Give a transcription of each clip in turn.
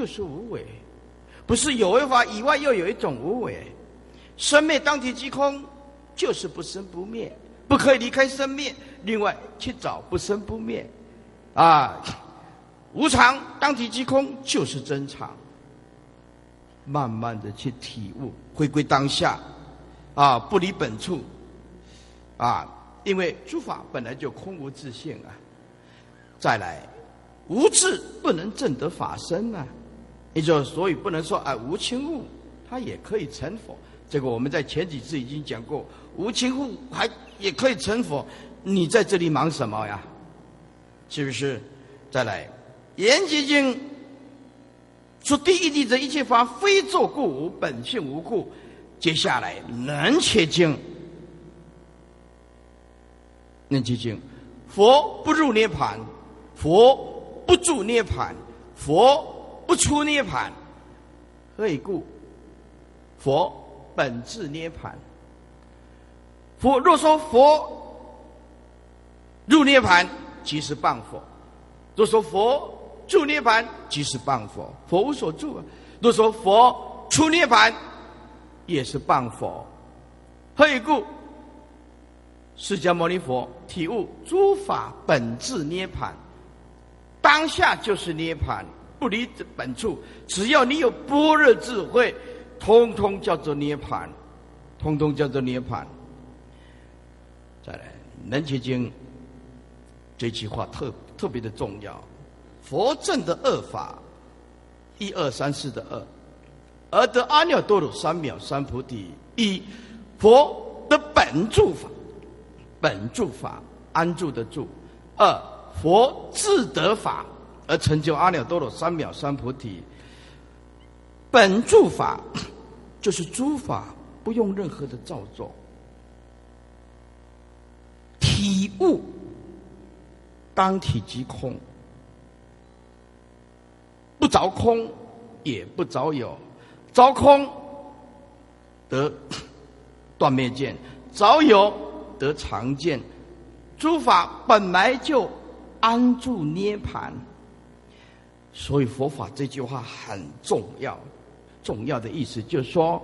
就是无为，不是有为法以外又有一种无为。生灭当体即空，就是不生不灭，不可以离开生灭。另外去找不生不灭，啊，无常当体即空就是真常。慢慢的去体悟，回归当下，啊，不离本处，啊，因为诸法本来就空无自性啊。再来，无智不能证得法身啊，也就是所以不能说啊无情物，它也可以成佛。这个我们在前几次已经讲过，无情物还也可以成佛，你在这里忙什么呀？是不是？再来，言即经说第一地者一切法非作故无本性无故。接下来能切经，能切经，佛不入涅槃，佛不住涅槃，佛不出涅槃，何以故？佛本质涅槃。佛若说佛入涅槃，即是谤佛；若说佛住涅槃，即是谤佛，佛无所住；若说佛出涅槃，也是谤佛。何以故？释迦牟尼佛体悟诸法本质涅槃，当下就是涅槃，不离本处。只要你有般若智慧，通通叫做涅槃，通通叫做涅槃。再来，能切经这句话特别的重要。佛证的二法，一二三四的二，而得阿耨多罗三藐三菩提。一，佛的本住法，本住法安住的住；二，佛自得法而成就阿耨多罗三藐三菩提。本住法就是诸法不用任何的造作，体悟当体即空，不着空也不着有，着空得断灭见，着有得常见。诸法本来就安住涅槃，所以佛法这句话很重要。重要的意思就是说，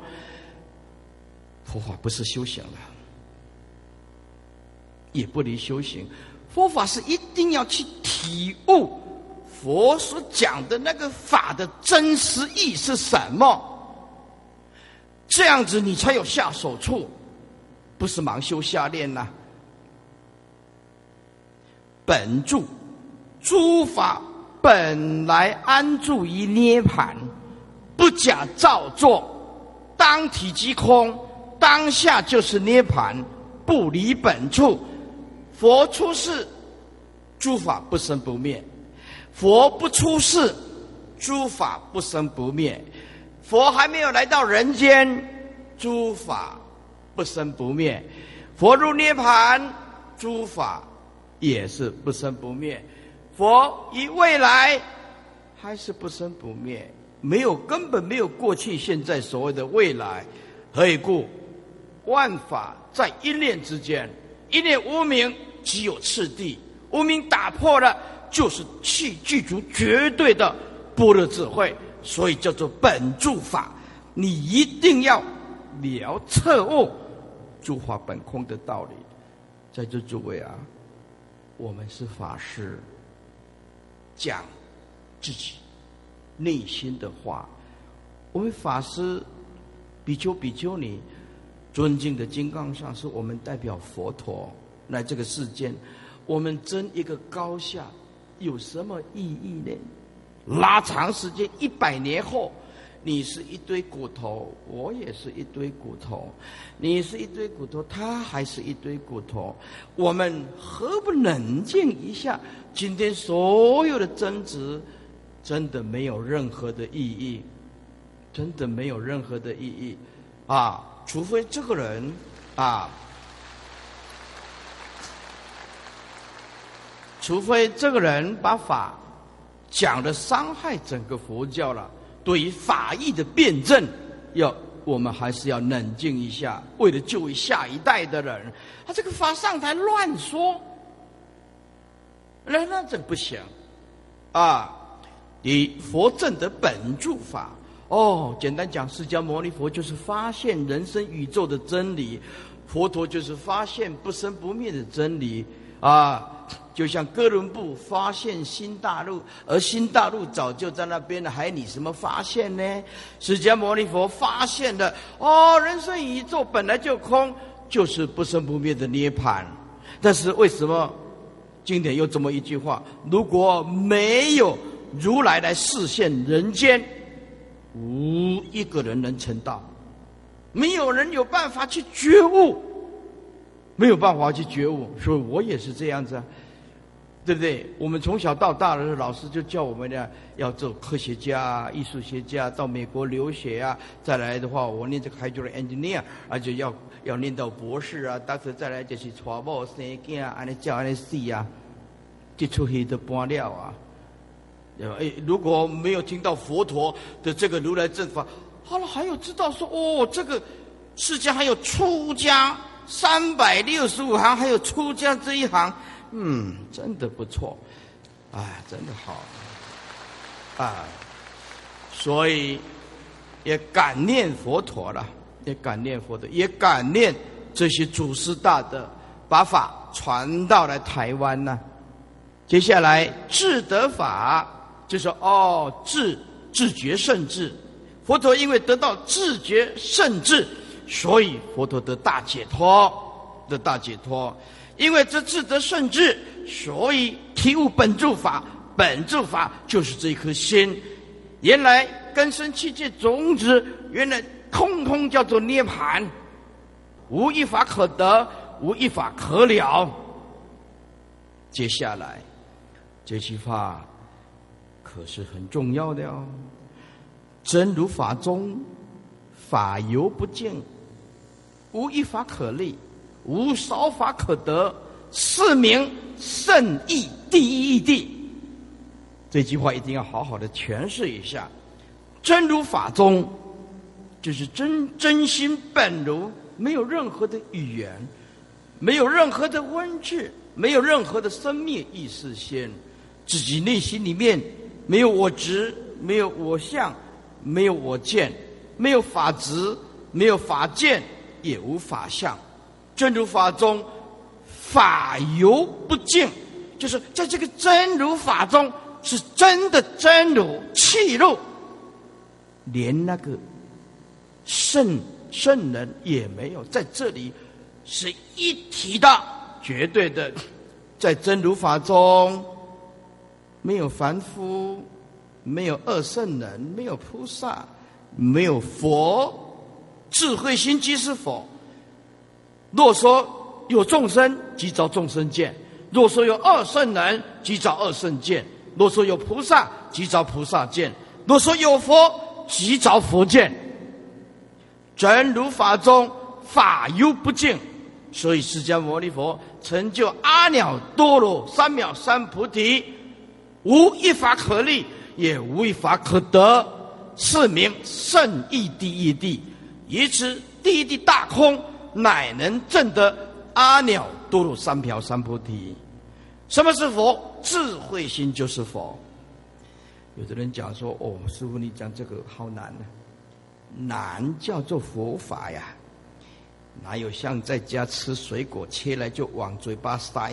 佛法不是修行了，也不离修行。佛法是一定要去体悟佛所讲的那个法的真实意是什么，这样子你才有下手处，不是盲修瞎练呐。本住诸法本来安住于涅槃，不假造作，当体即空，当下就是涅槃，不离本处。佛出世，诸法不生不灭；佛不出世，诸法不生不灭；佛还没有来到人间，诸法不生不灭；佛入涅槃，诸法也是不生不灭；佛于未来还是不生不灭，没有，根本没有过去、现在所谓的未来。何以故？万法在一念之间，一念无明即有次第，无明打破了，就是具足绝对的般若智慧，所以叫做本住法。你一定要了彻悟诸法本空的道理。在这诸位啊，我们是法师，讲自己内心的话。我们法师、比丘、比丘尼，尊敬的金刚上师，我们代表佛陀来这个世间，我们争一个高下有什么意义呢？拉长时间，100年后，你是一堆骨头，我也是一堆骨头，你是一堆骨头，他还是一堆骨头，我们何不冷静一下？今天所有的争执真的没有任何的意义，真的没有任何的意义啊！除非这个人啊，除非这个人把法讲的伤害整个佛教了，对于法义的辩证，我们还是要冷静一下，为了救下一代的人，他这个法上台乱说，那这不行啊！以佛正的本住法。哦，简单讲，释迦牟尼佛就是发现人生宇宙的真理，佛陀就是发现不生不灭的真理啊。就像哥伦布发现新大陆，而新大陆早就在那边了，还你什么发现呢？释迦牟尼佛发现了，哦，人生宇宙本来就空，就是不生不灭的涅槃。但是为什么经典有这么一句话：如果没有如来来示现人间，无一个人能成道，没有人有办法去觉悟，没有办法去觉悟。所以我也是这样子啊，对不对？我们从小到大的时候，老师就叫我们呢要做科学家啊、艺术学家，到美国留学啊。再来的话，我念这个还就是 engineer， 而且要念到博士啊。当时再来就是娶某生囝啊，安尼叫安尼死啊，这出戏都搬了啊。如果没有听到佛陀的这个如来正法，好了，还有知道说哦，这个世界还有出家365行，还有出家这一行，真的不错，啊，真的好，啊，所以也感念佛陀了，也感念佛陀，也感念这些祖师大德把法传到来台湾呢、啊。接下来智得法就说哦，自觉圣智，佛陀因为得到自觉圣智，所以佛陀得大解脱，得大解脱。因为这自得圣智，所以体悟本住法，本住法就是这一颗心。原来根深器界种子，原来空空叫做涅槃，无一法可得，无一法可了。接下来。这句话可是很重要的哦。真如法中，法由不净，无一法可立，无少法可得，是名圣义第一义谛。这句话一定要好好的诠释一下。真如法中，就是真心本如，没有任何的语言，没有任何的文字，没有任何的生灭意识心。自己内心里面没有我执，没有我相，没有我见，没有法执，没有法见，也无法相。真如法中，法由不净，就是在这个真如法中，是真的真如契入，连那个圣人也没有，在这里是一体的，绝对的。在真如法中，没有凡夫，没有二圣人，没有菩萨，没有佛，智慧心即是佛。若说有众生，即找众生见；若说有二圣人，即找二圣见；若说有菩萨，即找菩萨见；若说有佛，即找佛见。真如法中，法由不净。所以释迦牟尼佛成就阿耨多罗三藐三菩提，无一法可立，也无一法可得，是名圣义第一谛。以此第一谛大空，乃能证得阿耨多罗三藐三菩提。什么是佛？智慧心就是佛。有的人讲说：“哦，师父，你讲这个好难啊！”难叫做佛法呀，哪有像在家吃水果切来就往嘴巴塞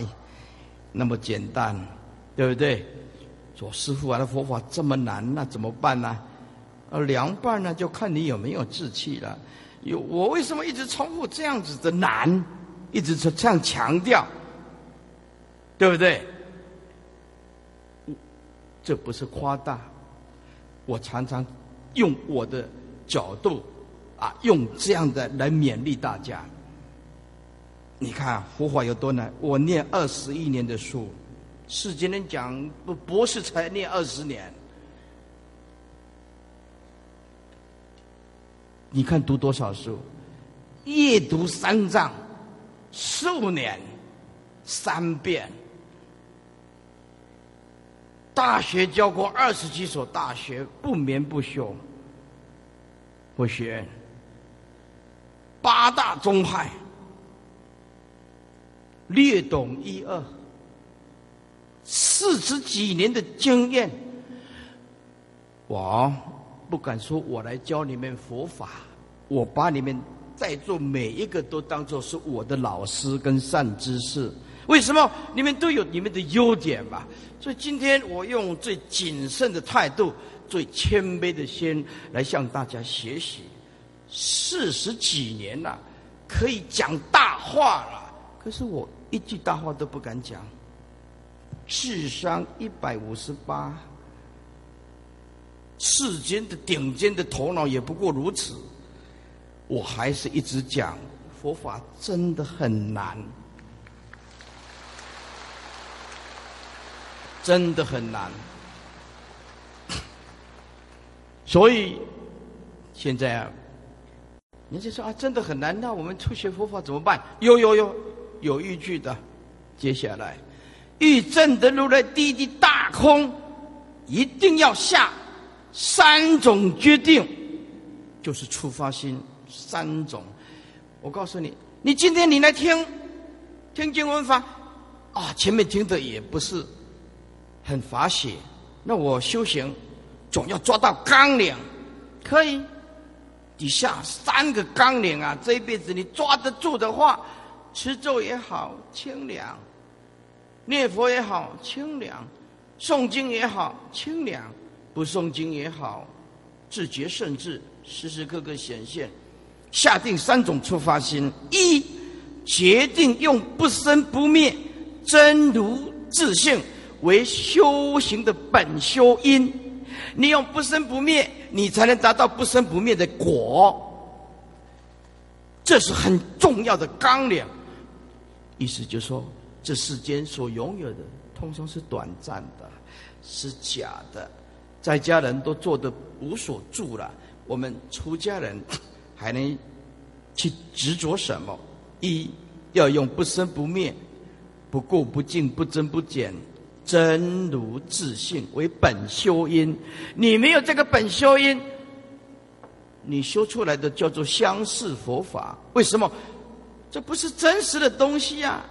那么简单，对不对？说师父啊，那佛法这么难，那怎么办呢、啊？凉拌呢，就看你有没有志气了。我为什么一直重复这样子的难，一直这样强调，对不对？这不是夸大，我常常用我的角度啊，用这样的来勉励大家。你看佛法有多难？我念21年的书。世间人讲博士才念20年，你看读多少书？夜读三藏15年3遍，大学教过20几所大学，不眠不休，不学院8大宗派略懂1-2，40几年的经验，我不敢说我来教你们佛法，我把你们在座每一个都当作是我的老师跟善知识。为什么？你们都有你们的优点嘛。所以今天我用最谨慎的态度，最谦卑的心来向大家学习。40几年了，可以讲大话了，可是我一句大话都不敢讲。智商158，世间的顶尖的头脑也不过如此。我还是一直讲，佛法真的很难，真的很难。所以现在啊，人家说啊，真的很难，那我们初学佛法怎么办？有依据的。接下来，欲证得如来第一地大空，一定要下3种决定，就是出发心3种。我告诉你，你今天你来听经闻法啊，前面听的也不是很法喜，那我修行总要抓到纲领，可以底下3个纲领啊，这一辈子你抓得住的话，持咒也好清凉，念佛也好清凉，诵经也好清凉，不诵经也好，自觉甚至时时刻刻显现。下定3种出发心：1，决定用不生不灭真如自性为修行的本修因。你用不生不灭，你才能达到不生不灭的果，这是很重要的纲领。意思就是说，这世间所拥有的通通是短暂的，是假的，在家人都做得无所住了，我们出家人还能去执着什么？1，要用不生不灭、不垢不净、不增不减真如自性为本修因。你没有这个本修因，你修出来的叫做相似佛法。为什么？这不是真实的东西啊！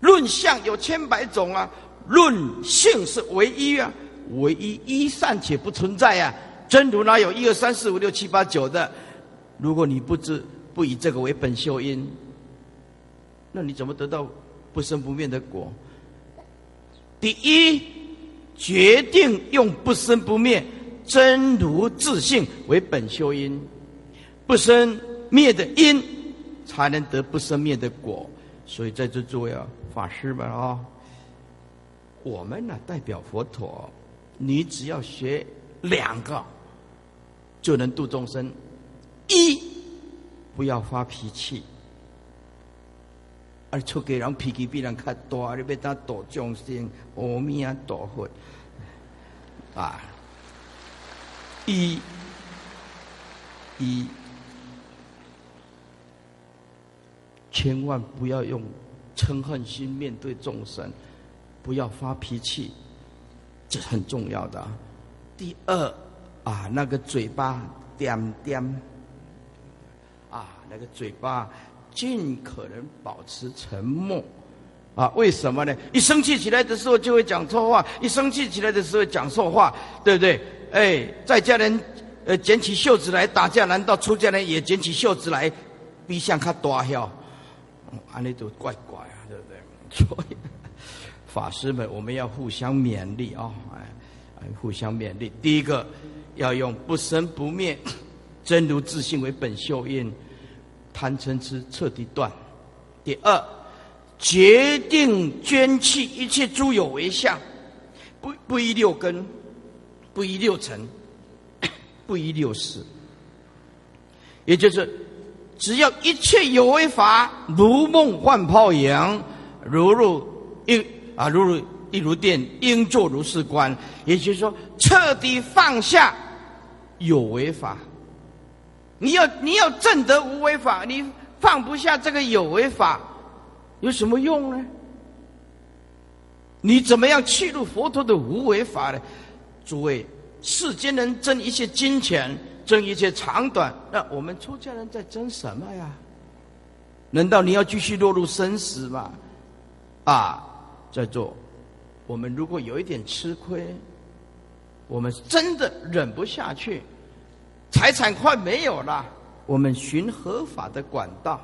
论相有千百种啊，论性是唯一啊，唯一一善且不存在啊。真如哪有1、2、3、4、5、6、7、8、9的？如果你不以这个为本修因，那你怎么得到不生不灭的果？第1，决定用不生不灭真如自性为本修因，不生灭的因才能得不生灭的果。所以在这诸位啊，法师们啊，我们呢代表佛陀，你只要学2个。就能度众生。1，不要发脾气。而出家人脾气比人较大，你要当度众生，阿弥陀佛啊！千万不要用嗔恨心面对众生，不要发脾气，这很重要的啊。第2，啊，那个嘴巴尽可能保持沉默啊！为什么呢？一生气起来的时候就会讲错话，对不对？在家人捡起袖子来打架，难道出家人也捡起袖子来？比相较大条，安尼都怪怪啊，对不对？所以法师们，我们要互相勉励啊！互相勉励。第1，要用不生不灭真如自性为本修因，贪嗔痴彻底断。第2，决定捐弃一切诸有为相，不依六根，不依六尘，不依六识，也就是只要一切有为法如梦幻泡影，一如电，应作如是观。也就是说，彻底放下有为法。你要证得无为法，你放不下这个有为法，有什么用呢？你怎么样去入佛陀的无为法呢？诸位，世间人争一些金钱，争一些长短，那我们出家人在争什么呀？难道你要继续落入生死吗？在座我们如果有一点吃亏，我们真的忍不下去，财产快没有了，我们寻合法的管道，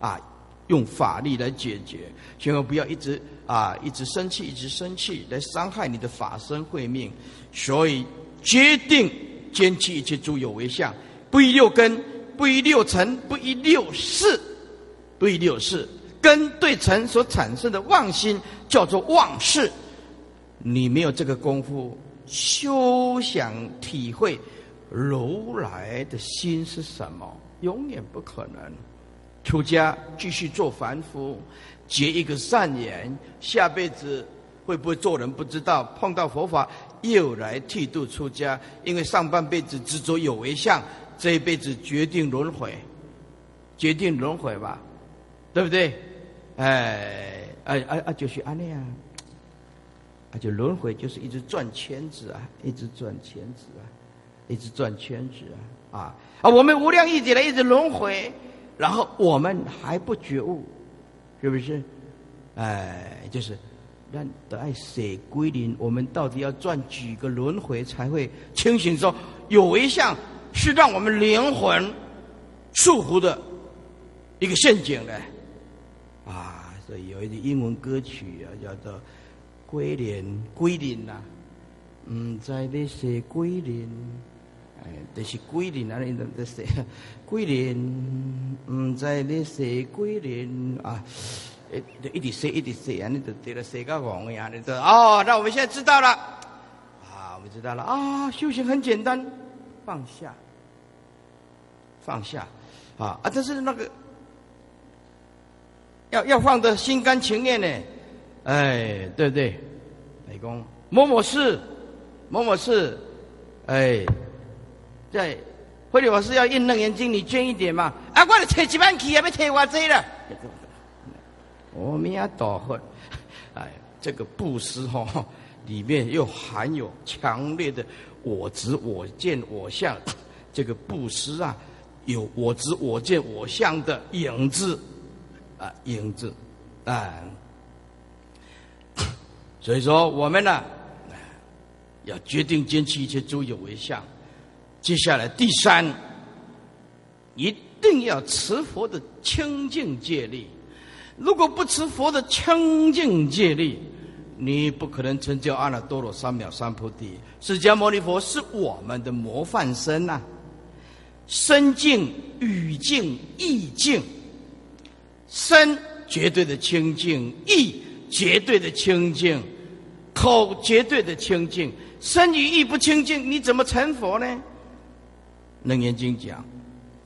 啊，用法律来解决，千万不要一直生气来伤害你的法身慧命。所以决定坚弃一切诸有为相，不依六根，不依六尘，不依六识，不依六识，根对尘所产生的妄心叫做妄识。你没有这个功夫修想体会如来的心是什么，永远不可能。出家继续做凡夫，结一个善缘，下辈子会不会做人不知道，碰到佛法又来剃度出家，因为上半辈子执着有为相，这一辈子决定轮回，决定轮回吧，对不对？就是安那样，就轮回就是一直转圈子啊，一直转圈子啊，一直转圈子啊，我们无量义劫来一直轮回，然后我们还不觉悟，是不是？就是咱得爱舍归零，我们到底要转几个轮回才会清醒？说有为相是让我们灵魂束缚的一个陷阱嘞，所以有一句英文歌曲啊，叫做归零，归零呐，不知你是归零，就是归零啊，你在说归零，不知你是归零啊，一直说，啊，你就对了，说到戆的啊，你就哦，那我们现在知道了，我们知道了啊，修行很简单，放下，放下，但是那个要放得心甘情愿呢。对不对？来讲某某事，对，慧理法师要印楞严经，你捐一点嘛？我来摕10000去，也要摕偌济了。阿弥陀佛，这个布施里面又含有强烈的我执、我见、我相，这个布施啊，有我执、我见、我相的影子啊，影子啊。所以说我们呢，要决定坚持一切诸有为相。接下来第3，一定要持佛的清净戒律。如果不持佛的清净戒律，你不可能成就阿耨多罗三藐三菩提。释迦牟尼佛是我们的模范生啊，身净、语净、意净。身绝对的清净，意绝对的清净，口绝对的清净，身与意不清净，你怎么成佛呢？楞严经讲，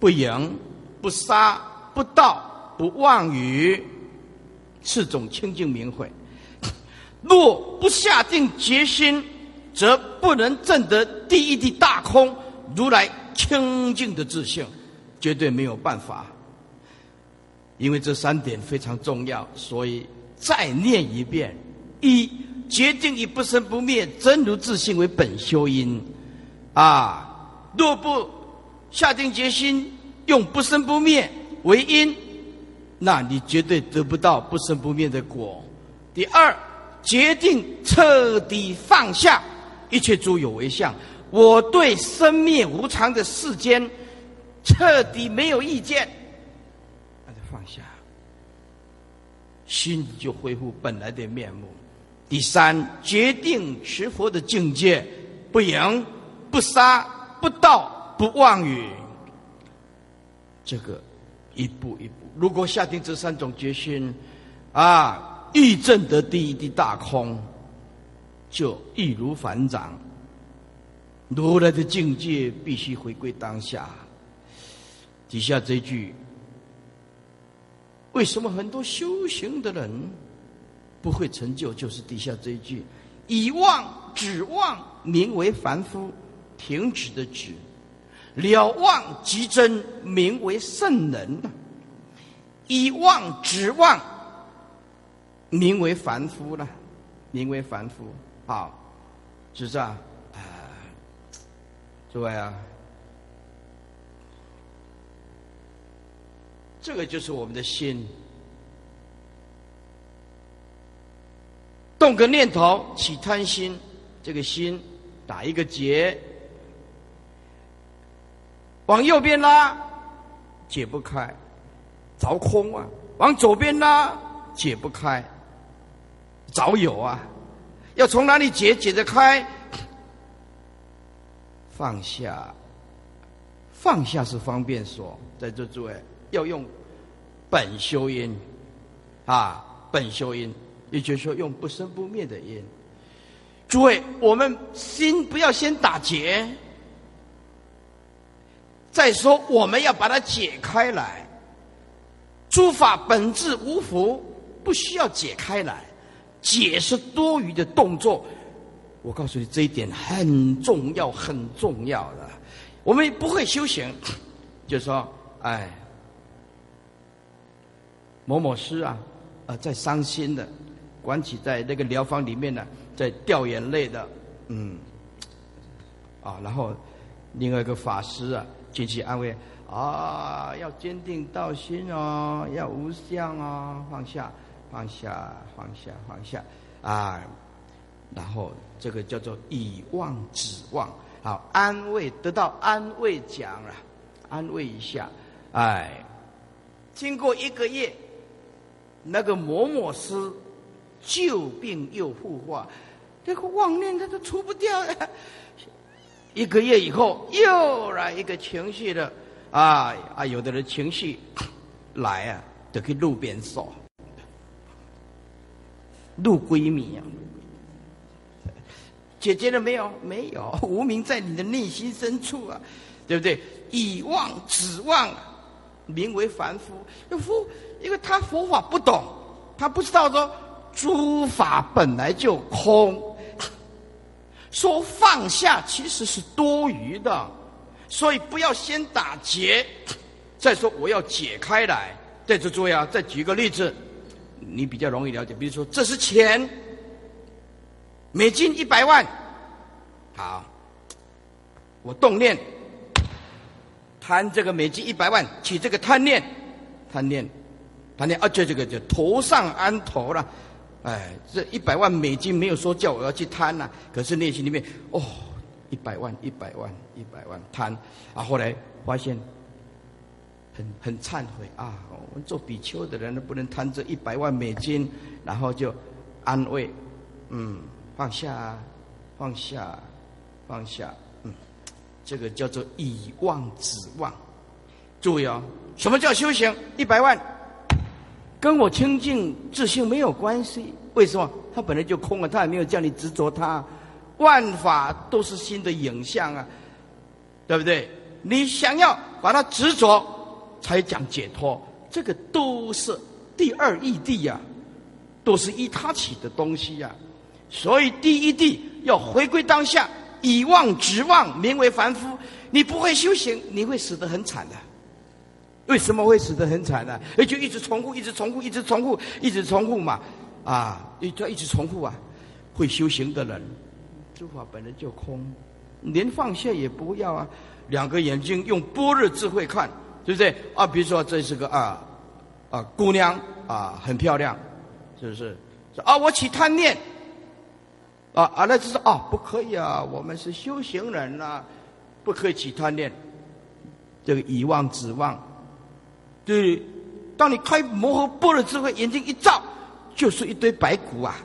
不淫、不杀、不盗、不妄语，4种清净明慧。若不下定决心，则不能证得第一地大空如来清净的自性，绝对没有办法。因为这3点非常重要，所以再念一遍。1，决定以不生不灭真如自性为本修因。若不下定决心用不生不灭为因，那你绝对得不到不生不灭的果。第2，决定彻底放下一切诸有为相，我对生灭无常的世间彻底没有意见，那就放下，心就恢复本来的面目。第3，决定持佛的境界，不淫、不杀、不盗、不妄语。这个一步一步，如果下定这3种决心，欲证得第一地大空，就易如反掌。如来的境界必须回归当下。底下这句，为什么很多修行的人不会成就？就是底下这一句：以妄止妄，名为凡夫；停止的止，了妄即真，名为圣人。以妄止妄，名为凡夫了，名为凡夫。好，是不是啊？诸位啊，这个就是我们的心，动个念头起贪心，这个心打一个结，往右边拉解不开，着空啊；往左边拉解不开，着有啊。要从哪里解得开？放下，放下是方便说，在这诸位要用本修因啊，本修因，也就是说用不生不灭的因。诸位，我们心不要先打结，再说我们要把它解开来。诸法本质无福，不需要解开来，解是多余的动作。我告诉你，这一点很重要，很重要的。我们不会修行，就说哎，某某师啊，在伤心的，管起在那个疗房里面呢、啊。在掉眼泪的，然后另外一个法师啊进去安慰啊，要坚定道心哦，要无相哦，放下，放下，放下，放下啊！然后这个叫做以妄止妄，好安慰得到安慰奖了，安慰一下，哎，经过一个月，那个某某师旧病又复发。这个妄念它都除不掉呀！一个月以后又来一个情绪的啊！有的人情绪来啊，就去路边扫，路归米啊！解决了没有？没有，无明在你的内心深处啊，对不对？以妄止妄，名为凡夫。因为他佛法不懂，他不知道说。诸法本来就空，说放下其实是多余的，所以不要先打结，再说我要解开来。对，诸位啊，再举一个例子，你比较容易了解。比如说，这是钱，美金100万，好，我动念贪这个美金100万，起这个贪念，而且这个头上安头了。哎，这100万美金没有说叫我要去贪啊，可是内心里面100万贪啊，后来发现很忏悔啊，我们做比丘的人不能贪这100万美金，然后就安慰，放下，放下，放下，这个叫做以妄止妄。注意哦，什么叫修行？100万。跟我清净自性没有关系，为什么？它本来就空了，它也没有叫你执着它。万法都是心的影像啊，对不对？你想要把它执着，才讲解脱。这个都是第二义谛呀，都是依他起的东西呀。所以第一谛要回归当下，以妄执妄，名为凡夫。你不会修行，你会死得很惨的。为什么会死得很惨呢、啊？就一直重复嘛，啊，一直重复啊！会修行的人，诸法本来就空，连放下也不要啊！两个眼睛用般若智慧看，对不对？啊，比如说这是个姑娘啊，很漂亮，是不是？啊，我起贪念，那就是不可以啊！我们是修行人啊，不可以起贪念，这个以妄止妄。对，当你开摩诃般若智慧，眼睛一照，就是一堆白骨啊！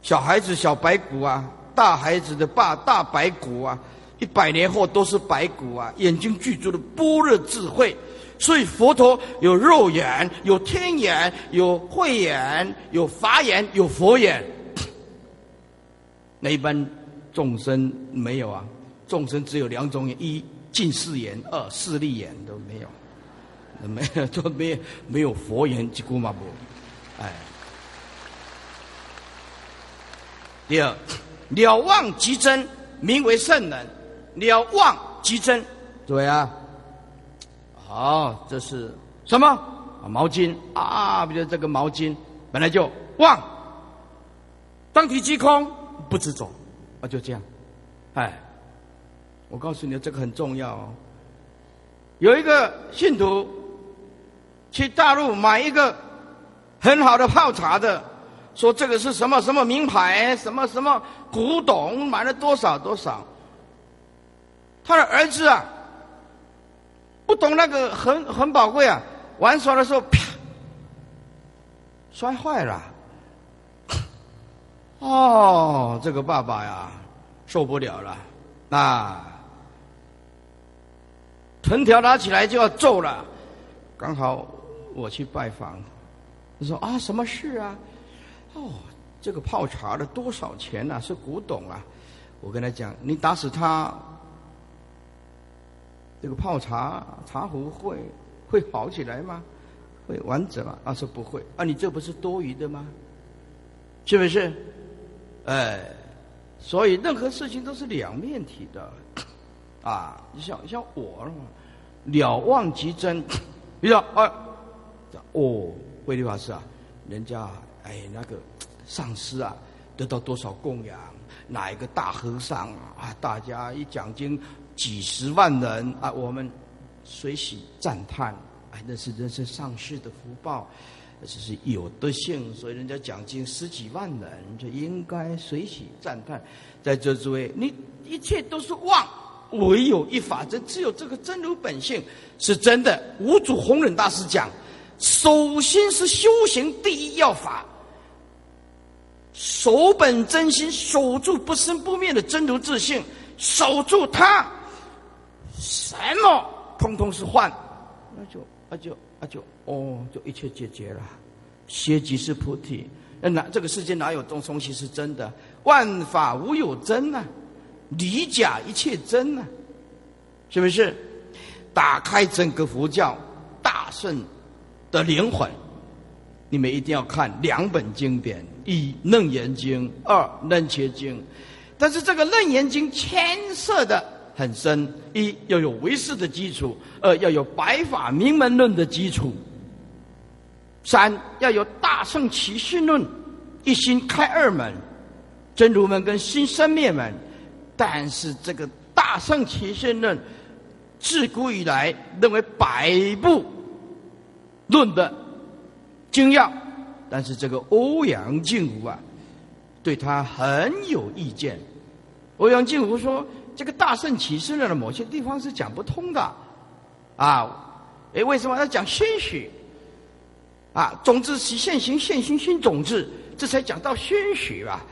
小孩子小白骨啊，大孩子的大白骨啊，100年后都是白骨啊！眼睛具足的般若智慧，所以佛陀有肉眼、有天眼、有慧眼、有法眼、有佛眼。那一般众生没有啊，众生只有两种眼：一近视眼，二视力眼都没有，没有佛眼即古嘛不，哎。第二，了妄即真，名为圣人。了妄即真，对啊。这是什么？毛巾啊，比如这个毛巾本来就妄，当体即空，不执着啊，就这样，哎。我告诉你，这个很重要哦。有一个信徒去大陆买一个很好的泡茶的，说这个是什么什么名牌，什么什么古董，买了多少多少。他的儿子啊，不懂那个很宝贵啊，玩耍的时候啪摔坏了。哦，这个爸爸呀，受不了了，啊，藤条拿起来就要揍了。刚好我去拜访，他说啊，什么事啊？哦，这个泡茶的多少钱啊？是古董啊！我跟他讲，你打死他，这个泡茶茶壶会好起来吗？会完整吗？他说不会。啊，你这不是多余的吗？是不是？哎，所以任何事情都是两面体的，啊，你像我了望即真，你说哎，哦，慧律法师啊，人家哎那个上师啊，得到多少供养？哪一个大和尚啊？大家一讲经几十万人啊，我们随喜赞叹，哎，那是人生上师的福报。这是有德性，所以人家讲经十几万人，就应该随喜赞叹。在这诸位，你一切都是妄，唯有一法真，只有这个真如本性是真的。五祖弘忍大师讲，首心是修行第一要法，守本真心，守住不生不灭的真如自性，守住它，什么通通是幻，那就哦，就一切解决了。歇即是菩提。那这个世界哪有东西是真的？万法无有真啊，理假一切真啊，是不是？打开整个佛教大圣的灵魂，你们一定要看两本经典：一《楞严经》，二《楞伽经》。但是这个《楞严经》牵涉的很深，一要有唯识的基础，二要有白法明门论的基础，三要有大圣起信论，一心开二门，真如门跟心生灭门。但是这个大圣起信论自古以来认为百部论的精要，但是这个欧阳靖吾啊，对他很有意见。欧阳靖吾说，这个大圣起信论的某些地方是讲不通的，啊，哎，为什么要讲些许？啊，种子起现行，现行新种子，这才讲到些许吧，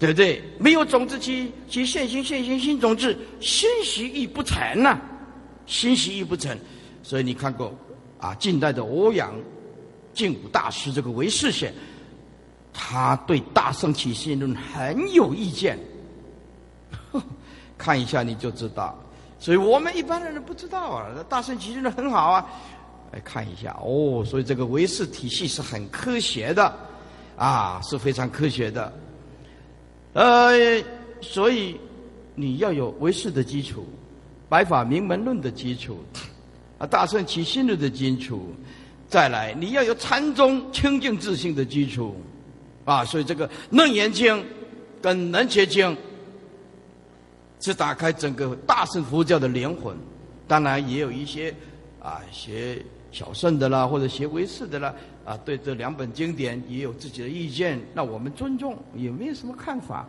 对不对？没有种子起现行，现行新种子，心习亦不成啊，心习亦不成。所以你看过啊，近代的欧阳靖吾大师这个唯识学，他对大圣起信论很有意见。看一下你就知道，所以我们一般人不知道啊。大圣起信论很好啊，来看一下哦。所以这个唯识体系是很科学的，啊，是非常科学的。所以你要有唯识的基础，白法明门论的基础，啊，大圣起信论的基础，再来你要有禅宗清净自性的基础，啊，所以这个《楞严经》跟《楞伽经》是打开整个大乘佛教的灵魂。当然也有一些啊学小乘的啦，或者学唯识的啦，啊，对这两本经典也有自己的意见，那我们尊重，也没有什么看法。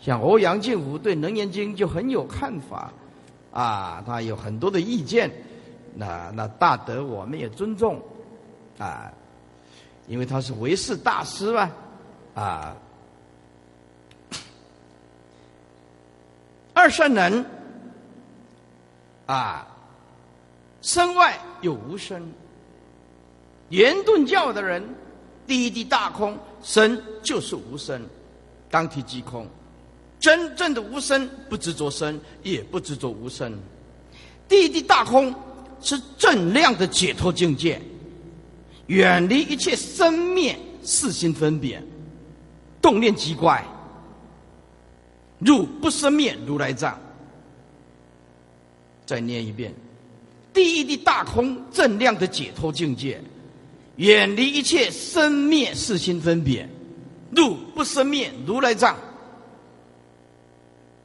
像欧阳靖吾对《楞严经》就很有看法，啊，他有很多的意见，那大德我们也尊重，啊，因为他是唯识大师嘛，啊。二圣人啊，身外有无身。圆顿教的人，第一地大空，身就是无身，当体即空。真正的无身不执着身，也不执着无身。第一地大空是正量的解脱境界，远离一切生灭四心分别，动念即怪。入不生灭如来藏。再念一遍，第一地大空正量的解脱境界，远离一切生灭四心分别，入不生灭如来藏，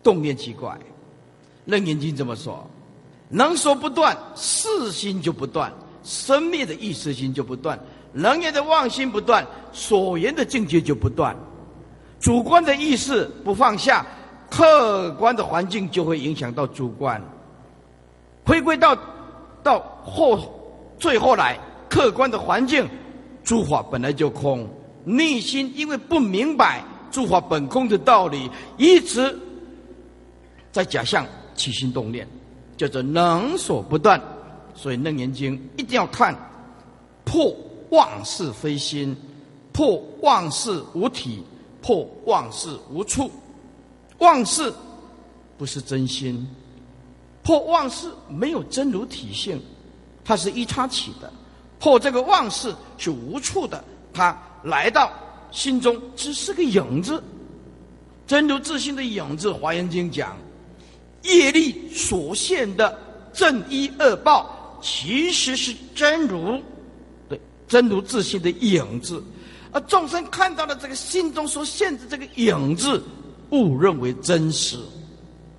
动念奇怪。《楞严经》这么说，能所不断，四心就不断，生灭的意识心就不断，能言的妄心不断，所缘的境界就不断，主观的意识不放下，客观的环境就会影响到主观。回归到最后来，客观的环境，诸法本来就空，内心因为不明白诸法本空的道理，一直在假象起心动念，叫做能所不断。所以《楞严经》一定要看破妄事非心，破妄事无体，破妄事无处。妄事不是真心，破妄事没有真如体性，它是依他起的；破这个妄事是无处的，它来到心中只是个影子。真如自性的影子，《华严经》讲，业力所现的正一恶报，其实是真如，对，真如自性的影子。而众生看到了这个心中所现的这个影子，误认为真实，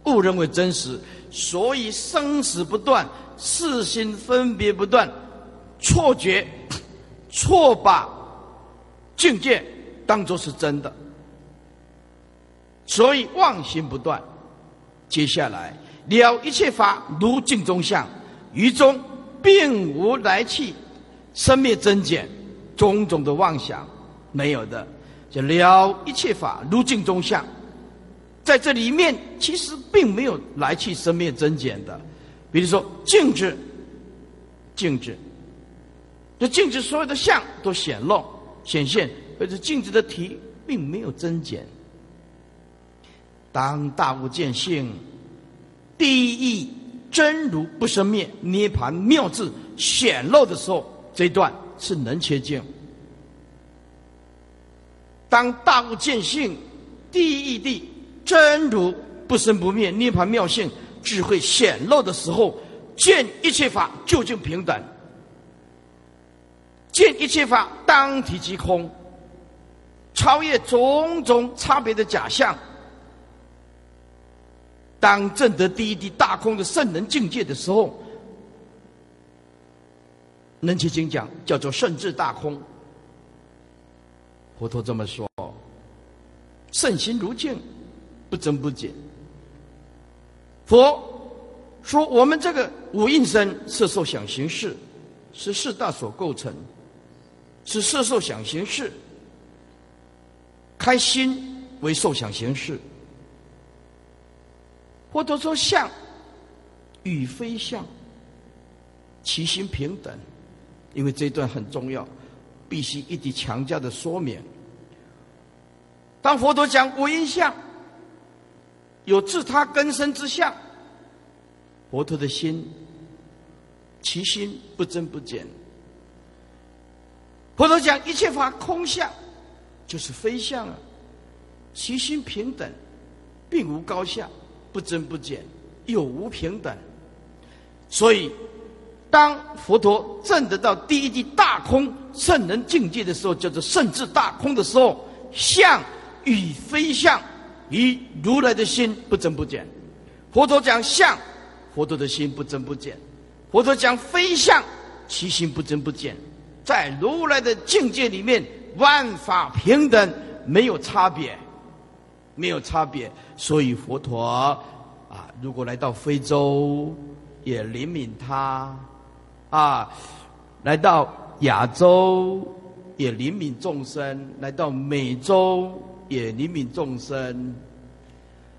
误认为真实，所以生死不断，世心分别不断，错觉，错把境界当作是真的，所以妄心不断。接下来了一切法如镜中相，于中并无来去生灭增减，种种的妄想没有的，就了一切法如镜中相。在这里面其实并没有来去生灭增减的。比如说镜子，这镜子所有的相都显现，而且镜子的体并没有增减。当大无见性，第一义真如不生灭，涅盘妙智显露的时候，这一段是能切见。当大无见性，第一义地真如不生不灭，涅槃妙性智慧显露的时候，见一切法究竟平等，见一切法当体即空，超越种种差别的假象。当证得第一地大空的圣人境界的时候，能切经讲叫做圣智大空。佛陀这么说，圣心如镜，不增不减。佛说我们这个五蕴身色受想行识是四大所构成，是色受想行识，开心为受想行识。佛陀说相与非相，其心平等。因为这一段很重要，必须一直强加的说明。当佛陀讲五蕴相有自他根生之相，佛陀的心，其心不增不减。佛陀讲一切法空相，就是非相啊，其心平等，并无高下，不增不减，有无平等。所以，当佛陀证得到第一地大空圣人境界的时候，叫做圣智大空的时候，相与非相，以如来的心不增不减。佛陀讲相，佛陀的心不增不减；佛陀讲非相，其心不增不减。在如来的境界里面，万法平等，没有差别，没有差别。所以佛陀如果来到非洲，也怜悯他来到亚洲也怜悯众生，来到美洲也怜悯众生。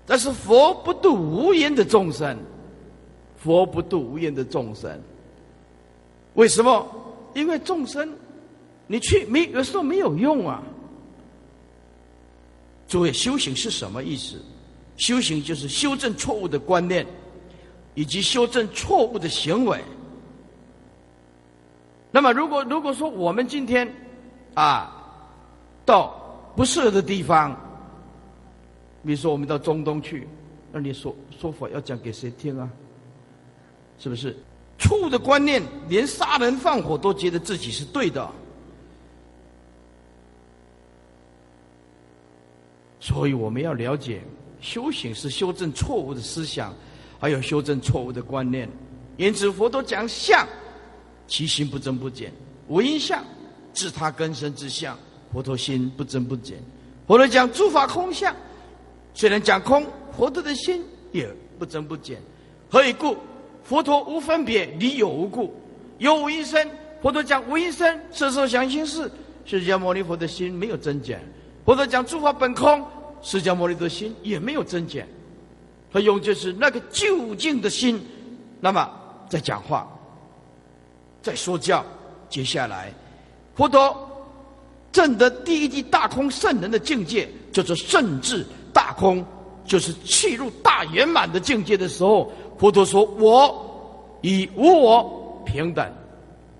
但是佛不度无缘的众生，佛不度无缘的众生。为什么？因为众生你去有时候没有用啊。诸位，修行是什么意思？修行就是修正错误的观念，以及修正错误的行为。那么如果说我们今天到不适合的地方，比如说我们到中东去，那你说法要讲给谁听啊？是不是？错误的观念，连杀人放火都觉得自己是对的。所以我们要了解，修行是修正错误的思想，还有修正错误的观念。因此佛陀讲相，其心不增不减，无因相，自他根生之相。佛陀心不增不减。佛陀讲诸法空相，虽然讲空，佛陀的心也不增不减。何以故？佛陀无分别，离有无故。有无一生，佛陀讲无一生，色受想行识，释迦牟尼佛的心没有增减。佛陀讲诸法本空，释迦牟尼的心也没有增减。他用就是那个究竟的心，那么在讲话，在说教。接下来，佛陀证得第一地大空圣人的境界，叫做圣智大空，就是契入大圆满的境界的时候，佛陀说：“我与无我平等，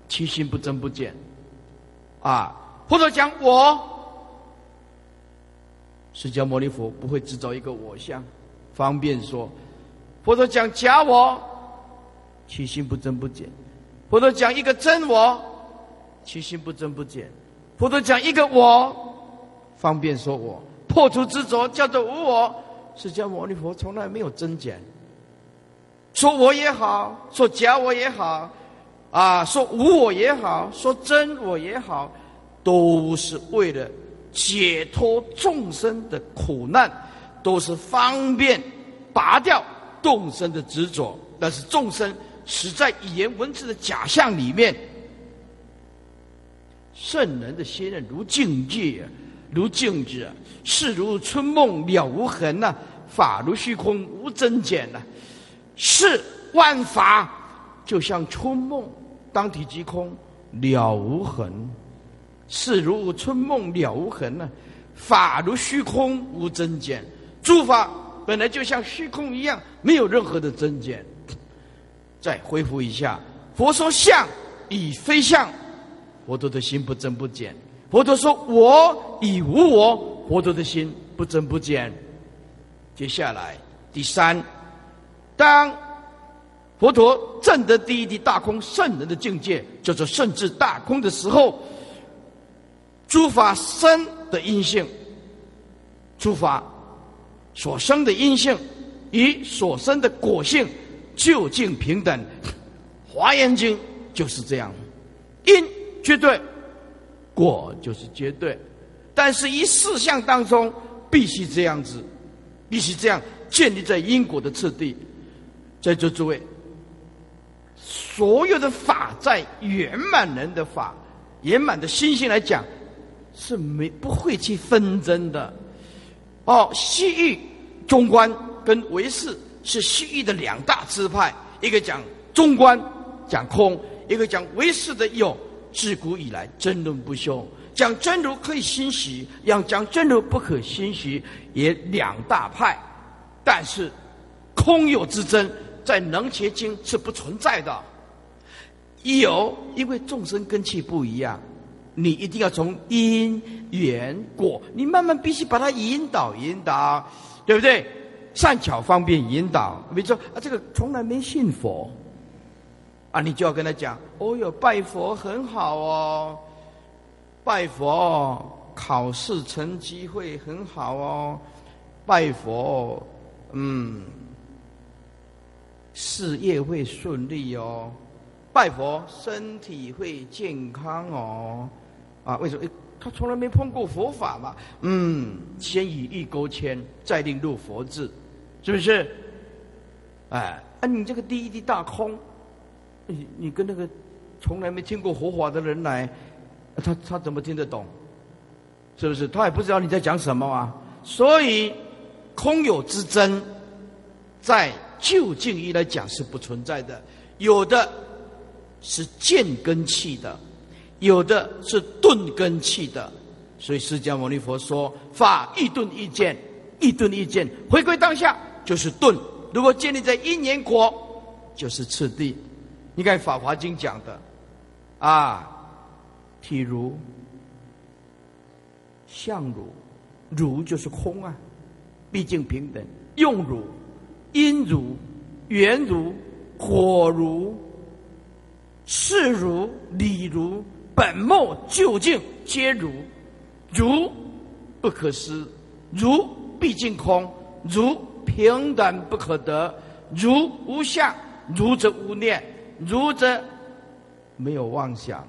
其心不增不减。”啊，佛陀讲我，释迦牟尼佛不会制造一个我相。方便说，佛陀讲假我，其心不增不减；佛陀讲一个真我，其心不增不减；佛陀讲一个我，方便说我破除执着叫做无我。释迦牟尼佛从来没有增减，说我也好，说假我也好，啊，说无我也好，说真我也好，都是为了解脱众生的苦难。都是方便拔掉众生的执着，但是众生死在语言文字的假象里面。圣人的心如镜界，如镜子，事如春梦，了无痕呐；法如虚空，无增减呐。是万法就像春梦，当体即空，了无痕；事如春梦，了无痕呐；法如虚空，无增减。诸法本来就像虚空一样，没有任何的增减。再恢复一下，佛说相以非相，佛陀的心不增不减；佛陀说我以无我，佛陀的心不增不减。接下来第三，当佛陀证得第一地大空圣人的境界，叫做圣智大空的时候，诸法生的因性，诸法所生的因性与所生的果性究竟平等。华严经就是这样，因绝对，果就是绝对。但是一四相当中必须这样子，必须这样建立在因果的次第。在座诸位，所有的法在圆满人的法，圆满的心性来讲，是不会去纷争的。西域中观跟唯识是西域的两大支派，一个讲中观讲空，一个讲唯识的有。自古以来争论不休，讲真如可以欣喜，讲真如不可欣喜，也两大派。但是空有之争在楞伽经是不存在的。有，因为众生根器不一样，你一定要从因缘果，你慢慢必须把它引导，对不对？善巧方便引导。比如说啊，这个从来没信佛啊，你就要跟他讲，哦哟，拜佛很好哦，拜佛考试成绩会很好哦，拜佛事业会顺利哦，拜佛身体会健康哦。啊，为什么？他从来没碰过佛法嘛。先以欲钩牵，再令入佛智，是不是？你这个第一地大空，你跟那个从来没听过佛法的人来，他怎么听得懂？是不是？他也不知道你在讲什么啊。所以，空有之争，在究竟义来讲是不存在的。有的是见根器的，有的是顿根器的，所以释迦牟尼佛说法一顿一见，一顿一见回归当下就是顿。如果建立在因缘果，就是次第。你看《法华经》讲的啊，体如、相如，如就是空啊，毕竟平等；用如、因如、缘如、果如、事如、理如、本末究竟皆如。如不可思，如毕竟空，如平等不可得，如无相，如则无念，如则没有妄想。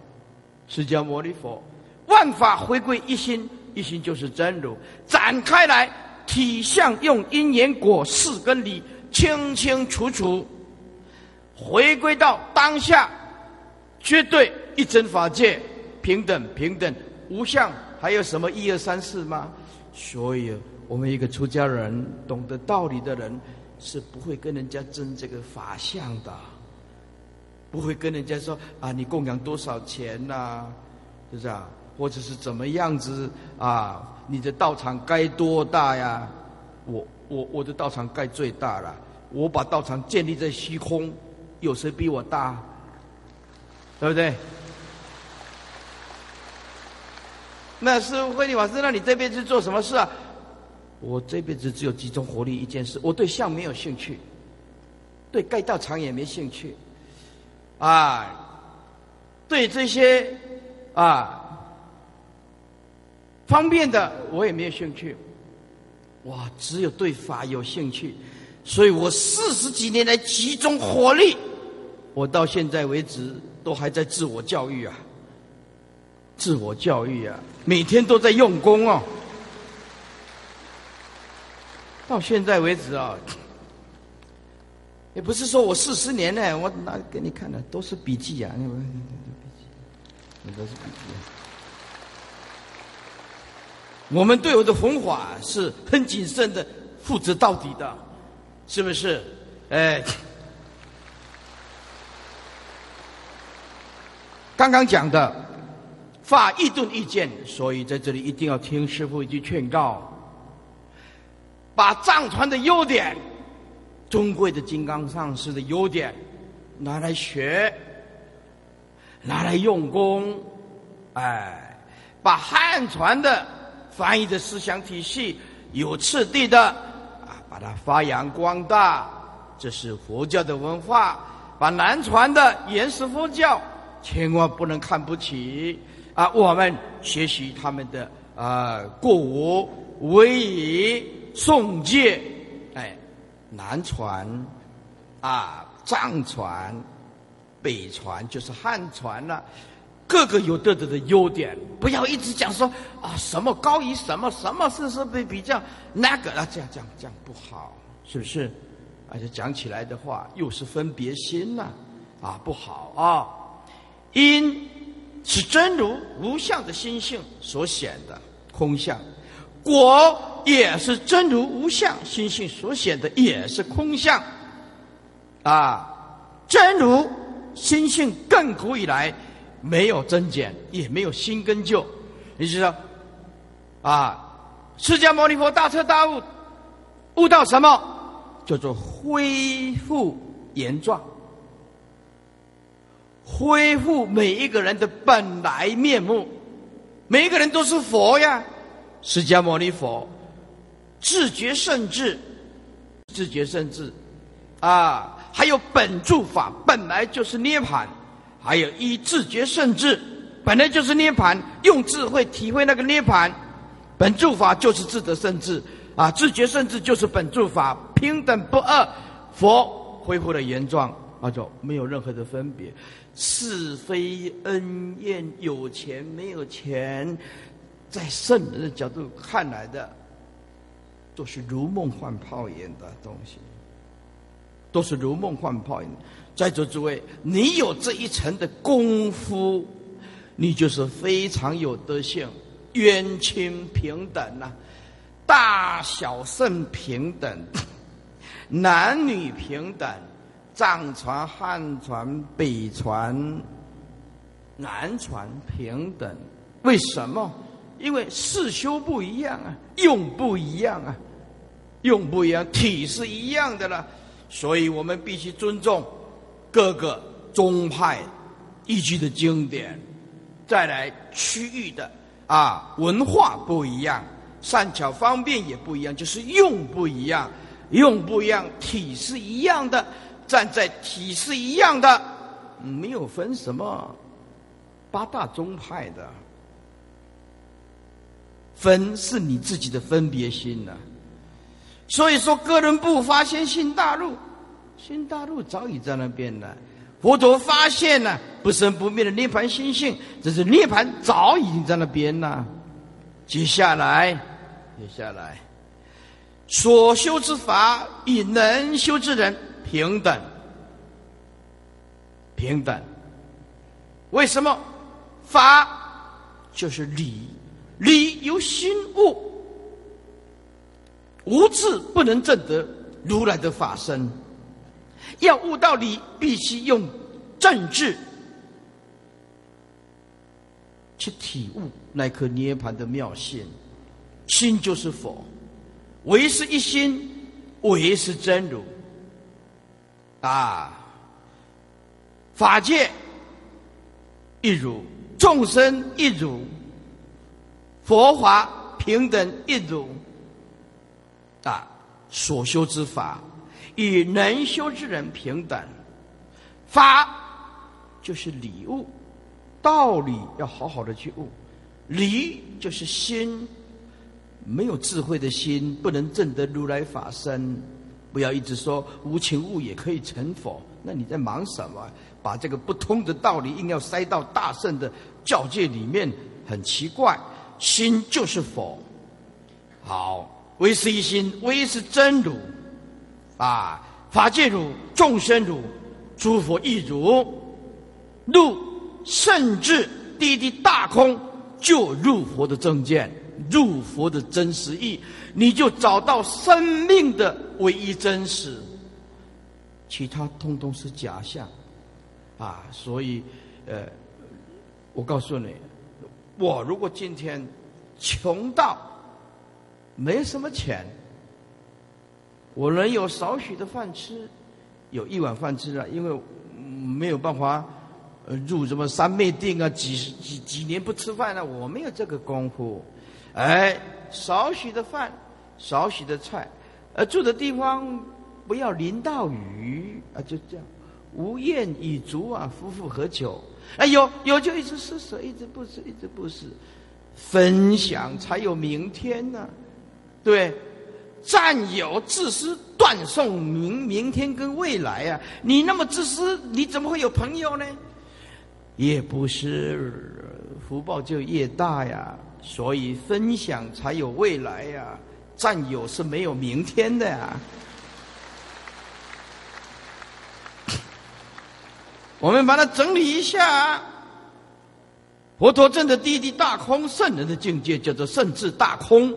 释迦牟尼佛万法回归一心，一心就是真如。展开来，体相用因缘果四根理清清楚楚，回归到当下，绝对一真法界，平等平等无相，还有什么一二三四吗？所以，我们一个出家人，懂得道理的人，是不会跟人家争这个法相的。不会跟人家说啊，你供养多少钱呐？是不是啊？或者是怎么样子啊？你的道场该多大呀？我的道场盖最大了，我把道场建立在虚空，有谁比我大？对不对？那师父慧理法师，那你这辈子做什么事啊？我这辈子只有集中火力一件事，我对相没有兴趣，对盖道场也没兴趣。啊，对这些方便的我也没有兴趣，哇，只有对法有兴趣，所以我40几年来集中火力，我到现在为止都还在自我教育啊，自我教育啊，每天都在用功哦。到现在为止啊。也不是说我40年呢，我拿给你看的都是笔记啊，都是笔记啊。我们对我的弘法是很谨慎的，负责到底的，是不是？哎，刚刚讲的法异顿意见，所以在这里一定要听师父一句劝告，把藏传的优点。尊贵的金刚上师的优点拿来学，拿来用功，哎，把汉传的翻译的思想体系有次第的啊，把它发扬光大，这是佛教的文化。把南传的原始佛教千万不能看不起啊！我们学习他们的过无、威仪、诵戒，哎。南传啊，藏传、北传就是汉传了，各个有各自的优点，不要一直讲说啊什么高于什么，什么是比较那个啊，这样不好，是不是？而且讲起来的话又是分别心了啊，不好啊。因是真如无相的心性所显的空相，果也是真如无相心性所显的也是空相啊，真如心性亘古以来没有增减，也没有新跟旧。你知道啊，释迦牟尼佛大彻大悟，悟到什么叫做恢复原状，恢复每一个人的本来面目，每一个人都是佛呀。释迦牟尼佛自觉甚至，啊，还有本住法本来就是涅槃，还有依自觉甚至本来就是涅槃，用智慧体会那个涅槃。本住法就是自得甚至啊，自觉甚至就是本住法，平等不二，佛恢复了原状，那就没有任何的分别，是非恩怨，有钱没有钱。在圣人的角度看来的，都是如梦幻泡影的东西，都是如梦幻泡影。在座诸位，你有这一层的功夫，你就是非常有德性，冤亲平等啊，大小圣平等，男女平等，藏传、汉传、北传、南传平等。为什么？因为事修不一样啊，用不一样啊，用不一样，体是一样的了，所以我们必须尊重各个宗派依据的经典，再来区域的啊文化不一样，善巧方便也不一样，就是用不一样，用不一样，体是一样的，站在体是一样的，没有分什么八大宗派的。分是你自己的分别心啊，所以说哥伦布发现新大陆，新大陆早已在那边了。佛陀发现了不生不灭的涅槃心性，这是涅槃早已经在那边了。接下来，所修之法与能修之人平等。为什么？法就是理，理由心悟，无智不能证得如来的法身。要悟到理，必须用正智去体悟那颗涅槃的妙心。心就是佛，唯是一心，唯是真如啊！法界一如，众生一如，佛法平等一如啊！所修之法与能修之人平等。法就是理悟，道理要好好的去悟。理就是心，没有智慧的心不能证得如来法身。不要一直说无情物也可以成佛，那你在忙什么？把这个不通的道理硬要塞到大圣的教界里面，很奇怪。心就是佛，好，唯是一心，唯是真如啊！法界如，众生如，诸佛亦如，入甚至第一地大空，就入佛的正见，入佛的真实意，你就找到生命的唯一真实，其他通通是假象啊！所以我告诉你，我如果今天穷到没什么钱，我能有少许的饭吃，有一碗饭吃了，因为没有办法入什么三昧定啊，几年不吃饭了，我没有这个功夫。哎，少许的饭，少许的菜，住的地方不要淋到雨啊，就这样，无厌以足啊，夫妇何求？哎，有就一直施舍，一直布施，一直布施，分享才有明天呢、啊，对。占有自私，断送明天跟未来啊！你那么自私，你怎么会有朋友呢？越不是福报就越大呀！所以分享才有未来呀，占有是没有明天的呀。我们把它整理一下，佛陀证的第一地大空圣人的境界，叫做圣智大空。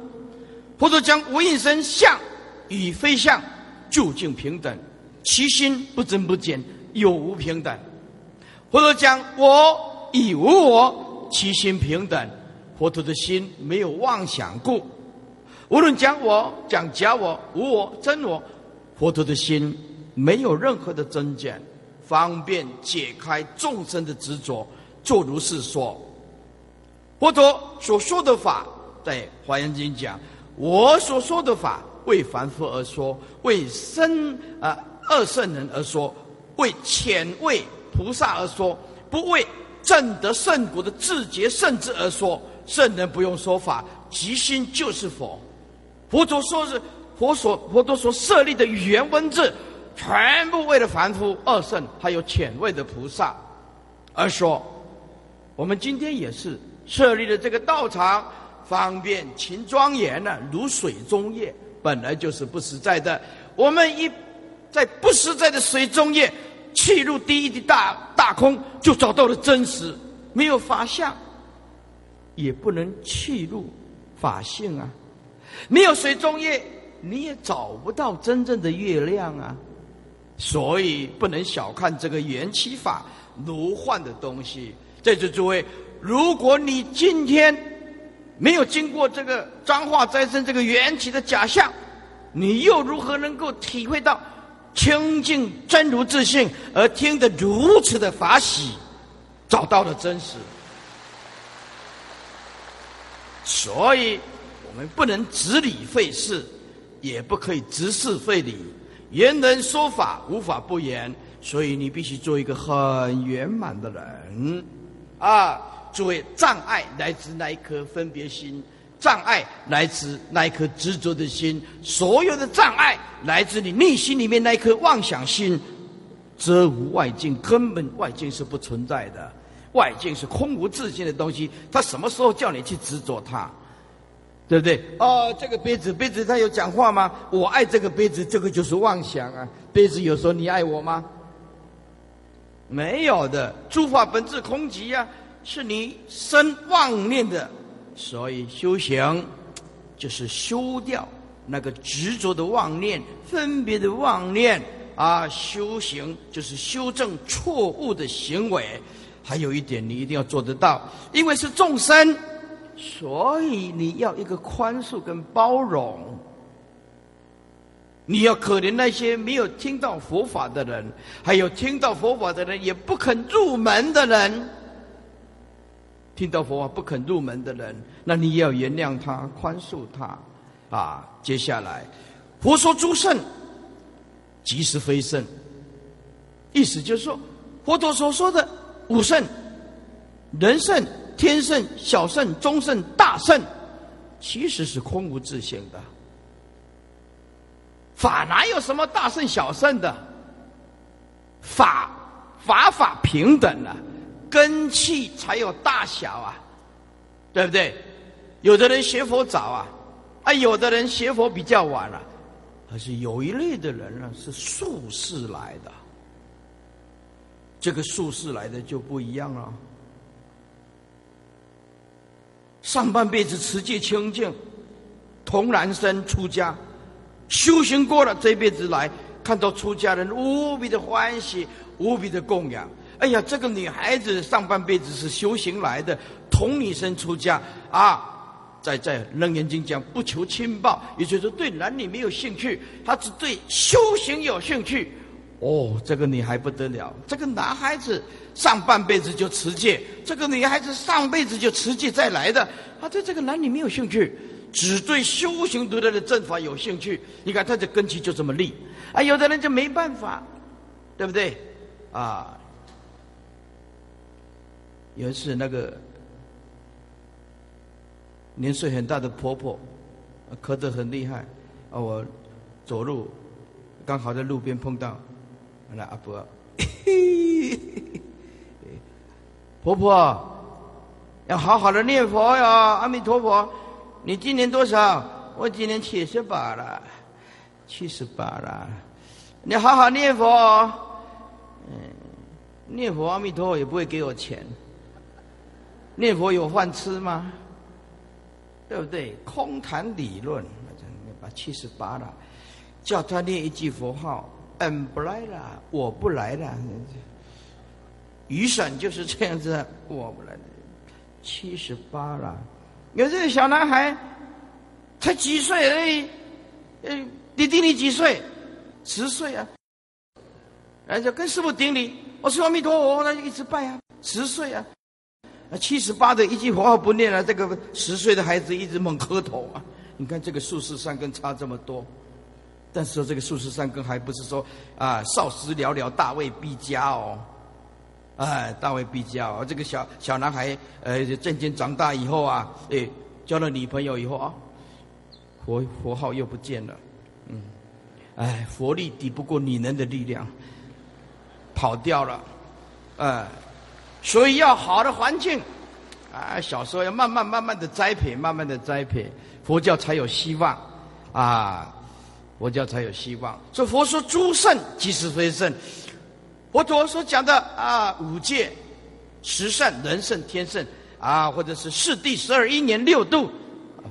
佛陀将无应身相与非相究竟平等，其心不增不减，有无平等。佛陀将我与无我，其心平等。佛陀的心没有妄想故，无论讲我、讲假我、无我、真我，佛陀的心没有任何的增减，方便解开众生的执着，做如是说。佛陀所说的法，在《华严经》讲。我所说的法，为凡夫而说，为二圣人而说，为浅位菩萨而说，不为正得圣果的自觉圣智而说。圣人不用说法，即心就是佛。佛陀所设立的语言文字，全部为了凡夫、二圣还有浅位的菩萨而说。我们今天也是设立了这个道场，方便勤庄严呢，如水中月，本来就是不实在的。我们一在不实在的水中月，契入第一的大空，就找到了真实，没有法相，也不能契入法性啊。没有水中月，你也找不到真正的月亮啊。所以不能小看这个缘起法如幻的东西。在这诸位，如果你今天没有经过这个彰化再生这个缘起的假象，你又如何能够体会到清净真如自性，而听得如此的法喜，找到了真实？所以我们不能执理废事，也不可以执事废理。言人说法，无法不言，所以你必须做一个很圆满的人啊！诸位，障碍来自那一颗分别心，障碍来自那一颗执着的心，所有的障碍来自你内心里面那一颗妄想心，遮无外境，根本外境是不存在的，外境是空无自性的东西，他什么时候叫你去执着它？对不对？哦，这个杯子它有讲话吗？我爱这个杯子，这个就是妄想啊！杯子有说你爱我吗？没有的，诸法本质空寂呀、啊，是你生妄念的，所以修行就是修掉那个执着的妄念、分别的妄念啊！修行就是修正错误的行为。还有一点，你一定要做得到，因为是众生。所以你要一个宽恕跟包容，你要可怜那些没有听到佛法的人，还有听到佛法的人也不肯入门的人，听到佛法不肯入门的人，那你也要原谅他、宽恕他啊。接下来，佛说诸圣，即是非圣，意思就是说，佛陀所说的五圣、人圣、天圣、小圣、中圣、大圣，其实是空无自性的。法哪有什么大圣小圣的？法平等啊，根器才有大小啊，对不对？有的人学佛早啊，有的人学佛比较晚啊，还是有一类的人呢、啊、是术士来的，这个术士来的就不一样了。上半辈子持戒清净，童男生出家，修行过了，这辈子来看到出家人无比的欢喜，无比的供养。哎呀，这个女孩子上半辈子是修行来的，童女生出家啊，在楞严经讲不求亲报，也就是说对男女没有兴趣，她只对修行有兴趣。哦，这个女孩不得了，这个男孩子上半辈子就持戒，这个女孩子上辈子就持戒再来的，她对这个男女没有兴趣，只对修行得到的正法有兴趣。你看她的根基就这么立啊，有的人就没办法，对不对啊？有一次那个年岁很大的婆婆，咳得很厉害啊，我走路刚好在路边碰到。那阿婆，婆婆要好好的念佛哟，阿弥陀佛。你今年多少？我今年78了，78了。你好好念佛哦，念佛阿弥陀佛也不会给我钱，念佛有饭吃吗？对不对？空谈理论，把78了，叫他念一句佛号。俺不来了，我不来了。雨伞就是这样子，我不来了。78了，有这个小男孩，才几岁而已。你顶礼几岁？10岁啊。然后就跟师父顶礼，我说阿弥陀佛，那就一直拜啊。10岁啊，78的一句佛号不念了、啊，这个10岁的孩子一直猛磕头啊。你看这个术士善根差这么多。但是说这个术士善根还不是说啊少时了了大未必佳哦，哎大未必佳哦，这个小男孩渐渐长大以后啊，交了女朋友以后啊，佛号又不见了，佛力抵不过女人的力量，跑掉了，所以要好的环境啊，小时候要慢慢的栽培，佛教才有希望啊。佛教才有希望。所以佛说诸圣即是非圣，佛陀所讲的啊五戒、十善、人圣、天圣啊，或者是四谛、12因缘、6度，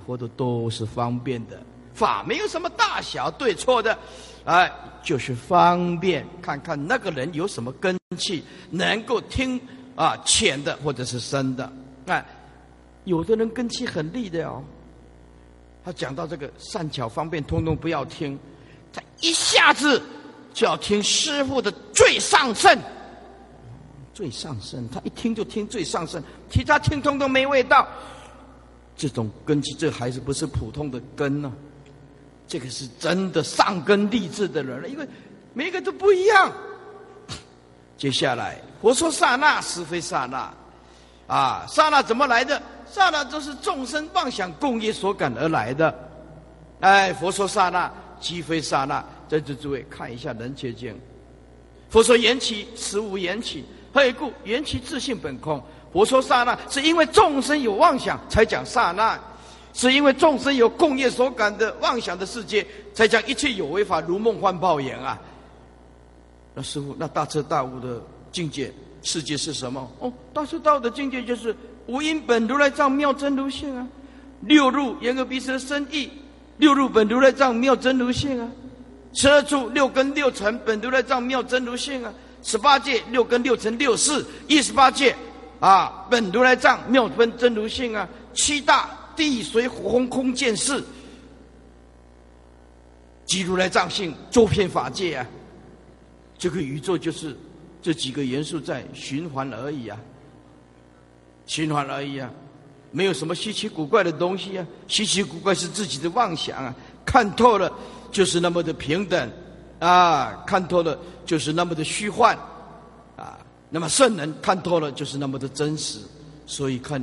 佛陀都是方便的法，没有什么大小对错的，哎、就是方便，看看那个人有什么根器，能够听啊浅的或者是深的。有的人根器很利的哦。他讲到这个善巧方便通通不要听，他一下子就要听师父的最上乘，他一听就听最上乘，其他听通通没味道。这种根基，这还是不是普通的根呢、啊？这个是真的上根立志的人了，因为每个都不一样。接下来，佛说刹那实非刹那，啊，刹那怎么来的？刹那都是众生妄想共业所感而来的，佛说刹那即非刹那。在这诸位看一下《楞伽经》，佛说缘起实无缘起，何以故？缘起自性本空。佛说刹那，是因为众生有妄想才讲刹那，是因为众生有共业所感的妄想的世界，才讲一切有为法如梦幻泡影啊。那师父，那大彻大悟的境界世界是什么？哦，大彻大悟的境界就是无因本如来藏妙真如性啊，六入眼耳鼻舌身意，六入本如来藏妙真如性啊，十二处六根六尘本如来藏妙真如性啊，十八界六根六尘六识一十八界啊，本如来藏妙真如性啊，七大地水火风空见识即如来藏性周遍法界啊。这个宇宙就是这几个元素在循环而已啊，循环而已啊，没有什么稀奇古怪的东西啊。稀奇古怪是自己的妄想啊，看透了就是那么的平等啊，看透了就是那么的虚幻啊，那么圣人看透了就是那么的真实。所以看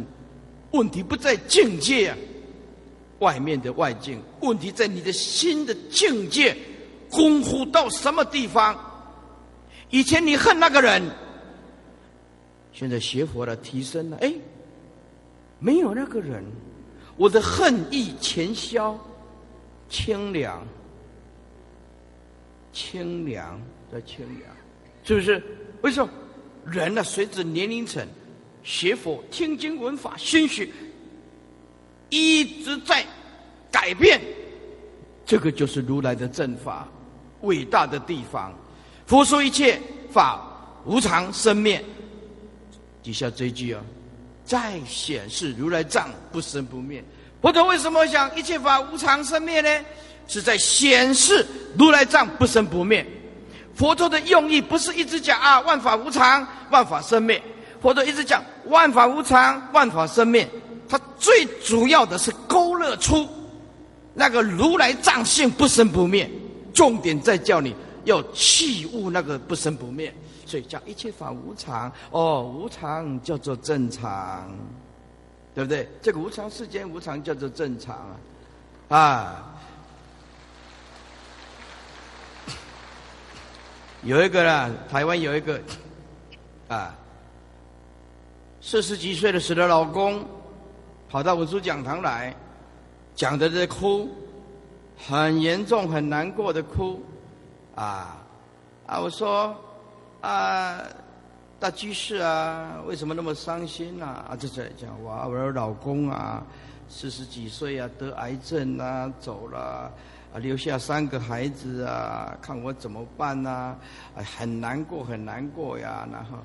问题不在境界啊，外面的外境，问题在你的心的境界功夫到什么地方。以前你恨那个人，现在学佛了提升了，哎，没有那个人，我的恨意全消，清凉，清凉再清凉，是不是？为什么？人呢、啊，随着年龄层学佛、听经闻法、心学，一直在改变，这个就是如来的正法伟大的地方。佛说一切法无常生灭，底下这一句啊，再显示如来藏不生不灭。佛陀为什么想一切法无常生灭呢？是在显示如来藏不生不灭。佛陀的用意不是一直讲啊万法无常万法生灭，佛陀一直讲万法无常万法生灭，他最主要的是勾勒出那个如来藏性不生不灭，重点在叫你要弃悟那个不生不灭，所以叫一切法无常。哦，无常叫做正常，对不对？这个无常世间无常叫做正常啊！啊，有一个啦，台湾有一个啊，40几岁的死了老公，跑到我主讲堂来，讲的在哭，很严重、很难过的哭。我说啊，大居士啊，为什么那么伤心啊？啊，就在讲我老公啊，40几岁啊，得癌症啊，走了啊，留下3个孩子啊，看我怎么办啊，很难过，很难过呀。然后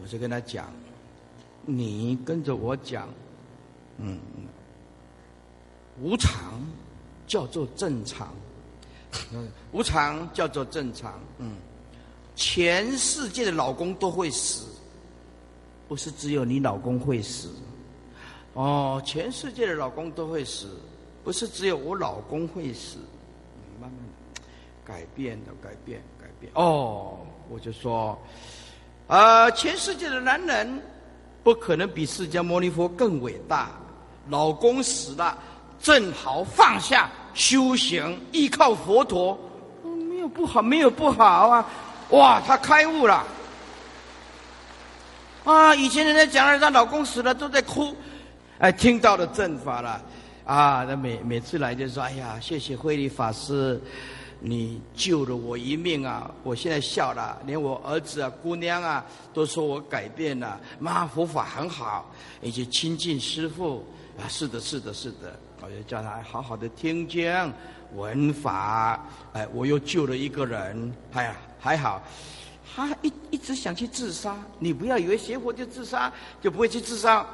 我就跟他讲，你跟着我讲，无常叫做正常。无常叫做正常，全世界的老公都会死，不是只有你老公会死。哦，全世界的老公都会死，不是只有我老公会死。慢慢改变的，改变。哦，我就说，全世界的男人不可能比释迦牟尼佛更伟大。老公死了，正好放下。修行依靠佛陀，没有不好，没有不好啊！哇，她开悟了啊！以前人家讲了，她老公死了都在哭，哎，听到了正法了啊！那每次来就说：“哎呀，谢谢慧律法师，你救了我一命啊！我现在笑了，连我儿子啊、姑娘啊都说我改变了，妈佛法很好，以及亲近师父啊！”是的，是的，是的。我就叫他好好的听经闻法，哎，我又救了一个人，哎呀，还好。他一直想去自杀，你不要以为学佛就自杀就不会去自杀。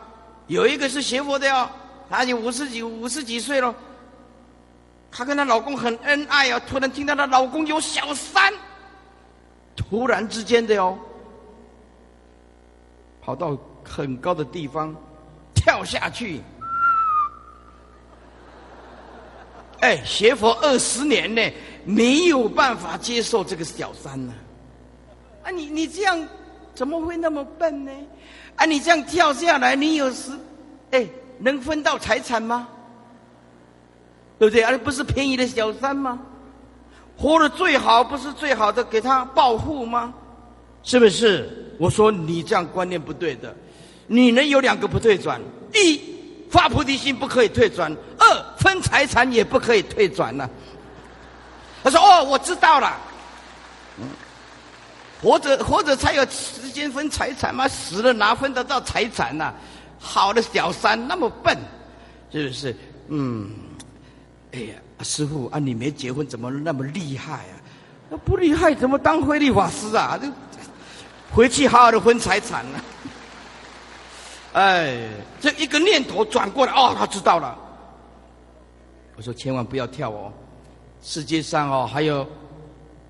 有一个是学佛的哟，他已经50几岁了，她跟她老公很恩爱哦，突然听到她老公有小三，突然之间的哟，跑到很高的地方跳下去。哎，学佛20年呢，没有办法接受这个小三呢、啊。啊，你这样怎么会那么笨呢？啊，你这样跳下来，你有时，哎，能分到财产吗？对不对？啊，不是便宜的小三吗？活得最好，不是最好的给他报复吗？是不是？我说你这样观念不对的。女人有两个不退转：一，发菩提心不可以退转；二，分财产也不可以退转啊。他说：“哦，我知道了。活着才有时间分财产吗？死了哪分得到财产啊？好的小三那么笨，是不是？嗯，哎呀，师父啊，你没结婚怎么那么厉害啊？那不厉害怎么当慧律法师啊？就回去好好的分财产啊。”哎，这一个念头转过来，哦，他知道了。我说千万不要跳哦，世界上哦还有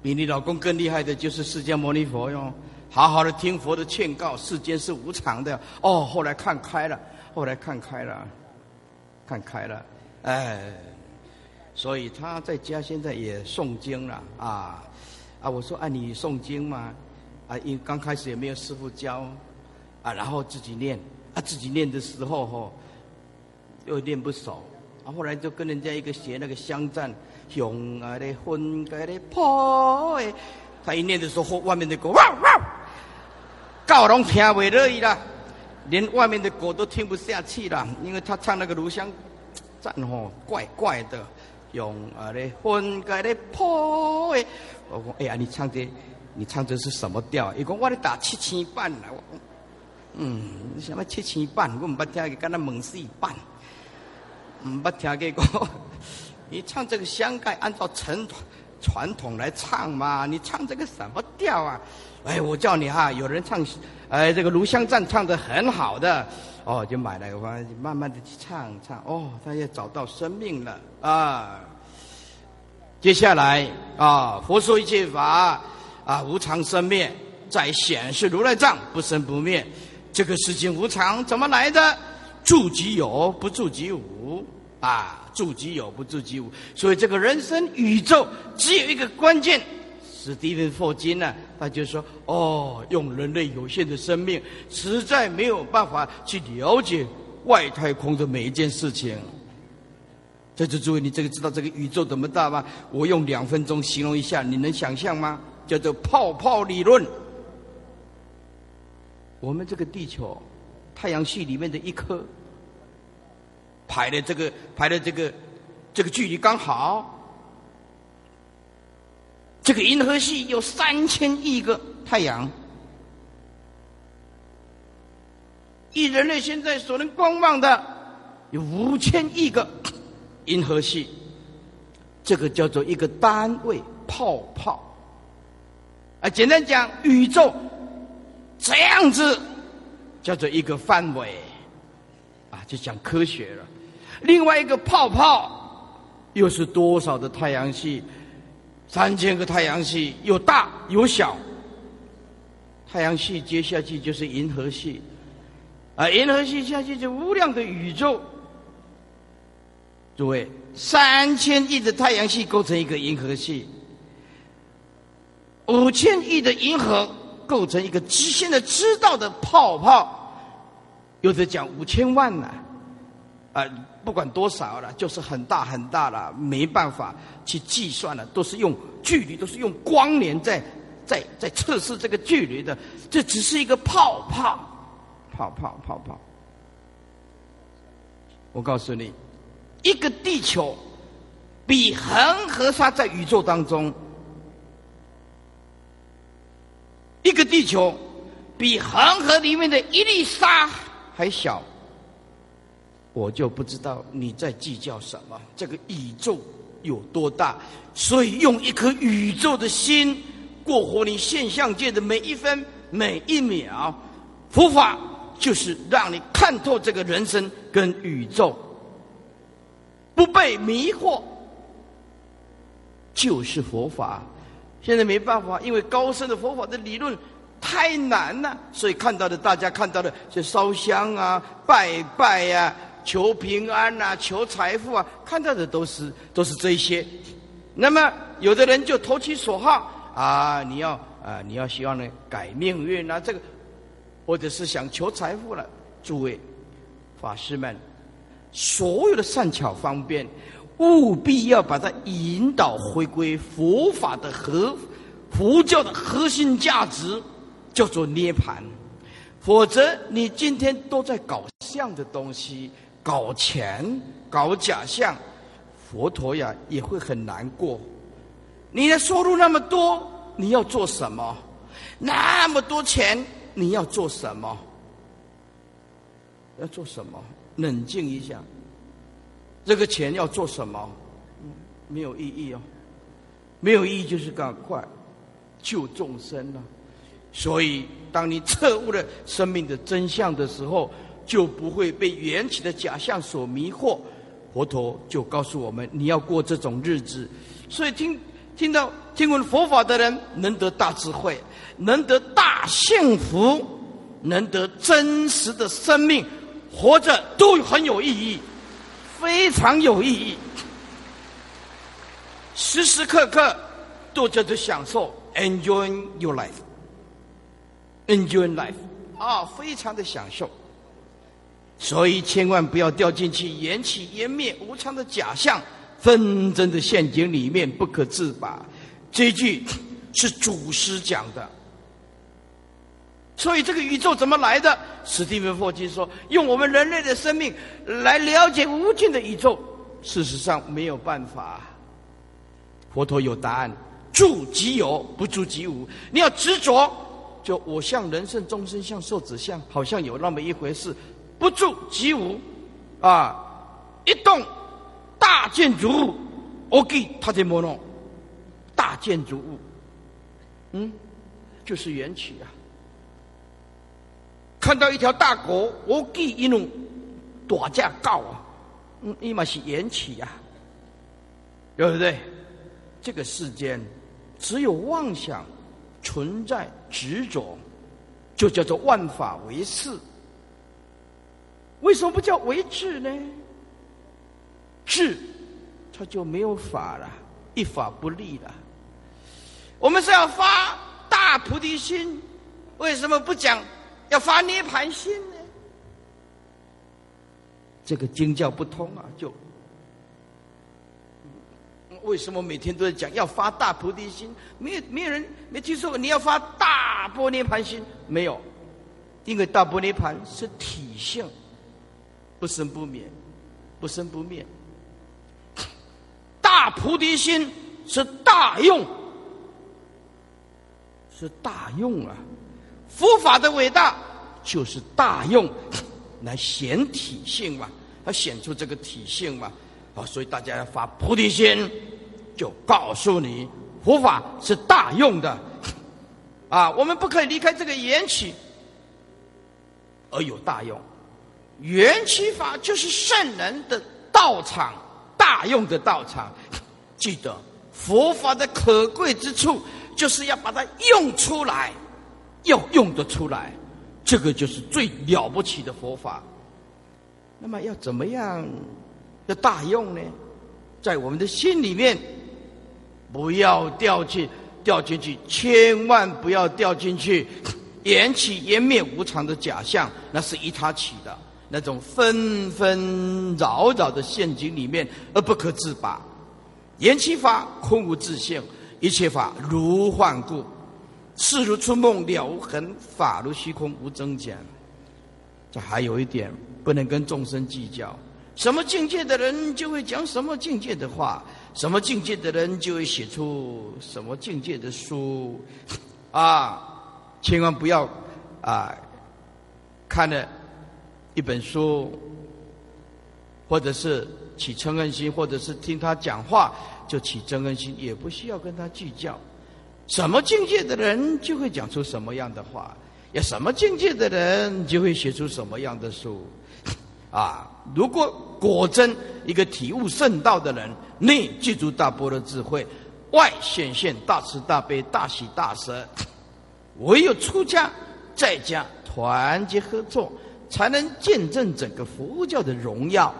比你老公更厉害的，就是释迦牟尼佛哟。好好的听佛的劝告，世间是无常的哦。后来看开了，哎，所以他在家现在也诵经了啊我说，你诵经嘛，因为刚开始也没有师父教然后自己念自己念的时候又念不熟后来就跟人家一个学那个香赞。用啊嘞，混个嘞，破诶！他一念的时候，外面的狗哇哇，狗拢听袂落去啦，连外面的狗都听不下去啦，因为他唱那个炉香赞怪怪的。用啊嘞，混个嘞，破诶！我说，你唱这是什么调？伊讲我咧打七千半啦。什么七千半？我唔捌听过，敢那猛四半，唔捌听过。你唱这个香盖，按照传统来唱嘛。你唱这个什么调啊？哎，我叫你有人唱，这个《炉香赞》唱得很好的，就买来，我慢慢的去唱。他也找到生命了啊。接下来佛说一切法无常生灭，再显示如来藏不生不灭。这个世间无常怎么来的？住即有，不住即无啊。住即有，不住即无，所以这个人生宇宙只有一个关键。史蒂芬霍金呢，他就说：“用人类有限的生命，实在没有办法去了解外太空的每一件事情。”在这诸位，你知道这个宇宙怎么大吗？我用2分钟形容一下，你能想象吗？叫做泡泡理论。我们这个地球，太阳系里面的一颗。排的这个距离刚好，这个银河系有3000亿个太阳，以人类现在所能观望的有5000亿个银河系，这个叫做一个单位泡泡。简单讲，宇宙这样子叫做一个范围就讲科学了。另外一个泡泡又是多少的太阳系？3000个太阳系，有大有小。太阳系接下去就是银河系，银河系下去就无量的宇宙。诸位，3000亿的太阳系构成一个银河系，5000亿的银河构成一个现在知道的泡泡。有的讲5000万了，不管多少了，就是很大很大了，没办法去计算了，都是用距离，都是用光年在测试这个距离的。这只是一个泡泡。我告诉你，一个地球比恒河沙在宇宙当中，一个地球比恒河里面的一粒沙。还小，我就不知道你在计较什么。这个宇宙有多大？所以用一颗宇宙的心过活你现象界的每一分每一秒。佛法就是让你看透这个人生跟宇宙，不被迷惑，就是佛法。现在没办法，因为高深的佛法的理论太难了，所以看到的大家看到的就烧香啊、拜拜啊、求平安啊、求财富啊，看到的都是这些。那么有的人就投其所好你要希望呢改命运啊，这个或者是想求财富了。诸位法师们，所有的善巧方便，务必要把它引导回归佛法的佛教的核心价值。叫做涅槃。否则你今天都在搞相的东西，搞钱，搞假象，佛陀呀也会很难过。你的收入那么多，你要做什么？那么多钱，你要做什么？要做什么？冷静一下，这个钱要做什么？没有意义哦，没有意义就是赶快救众生啊。所以，当你彻悟了生命的真相的时候，就不会被缘起的假象所迷惑。佛陀就告诉我们，你要过这种日子。所以听闻佛法的人，能得大智慧，能得大幸福，能得真实的生命，活着都很有意义，非常有意义。时时刻刻都在这享受 ，enjoying your life，enjoying life 啊，非常的享受。所以千万不要掉进去缘起缘灭无常的假象纷争的陷阱里面不可自拔。这一句是祖师讲的。所以这个宇宙怎么来的？史蒂芬霍金说，用我们人类的生命来了解无尽的宇宙，事实上没有办法。佛陀有答案，住即有，不住即无。你要执着，就我相、人相、众生相、寿者相，好像有那么一回事。不住即无，啊！一栋大建筑物，我给他的摩弄，大建筑物，就是缘起啊。看到一条大狗，我给一弄打架告啊，伊嘛是缘起啊，对不对？这个世间只有妄想存在执着，就叫做万法唯识。为什么不叫为智呢？智，它就没有法了，一法不立了。我们是要发大菩提心，为什么不讲要发涅槃心呢？这个经教不通啊！就为什么每天都在讲要发大菩提心？没有人没听说过你要发大般涅槃心，没有，因为大般涅槃是体性。不生不灭，不生不灭。大菩提心是大用，是大用啊！佛法的伟大就是大用，来显体性嘛，要显出这个体性嘛。啊，所以大家要发菩提心，就告诉你，佛法是大用的。啊，我们不可以离开这个缘起，而有大用。缘起法就是圣人的道场，大用的道场。记得佛法的可贵之处，就是要把它用出来，要用得出来，这个就是最了不起的佛法。那么要怎么样要大用呢？在我们的心里面，不要掉进去，千万不要掉进去缘起缘灭无常的假象，那是依他起的。那种纷纷扰扰的陷阱里面而不可自拔。缘起法空无自性，一切法如幻故，事如春梦，了无痕，法如虚空，无增减。这还有一点，不能跟众生计较。什么境界的人就会讲什么境界的话，什么境界的人就会写出什么境界的书啊！千万不要啊，看了一本书，或者是起嗔恨心，或者是听他讲话就起嗔恨心，也不需要跟他计较。什么境界的人就会讲出什么样的话，也什么境界的人就会写出什么样的书啊！如果果真一个体悟圣道的人，内具足大般若智慧，外显现大慈大悲大喜大舍，唯有出家在家团结合作，才能见证整个佛教的荣耀。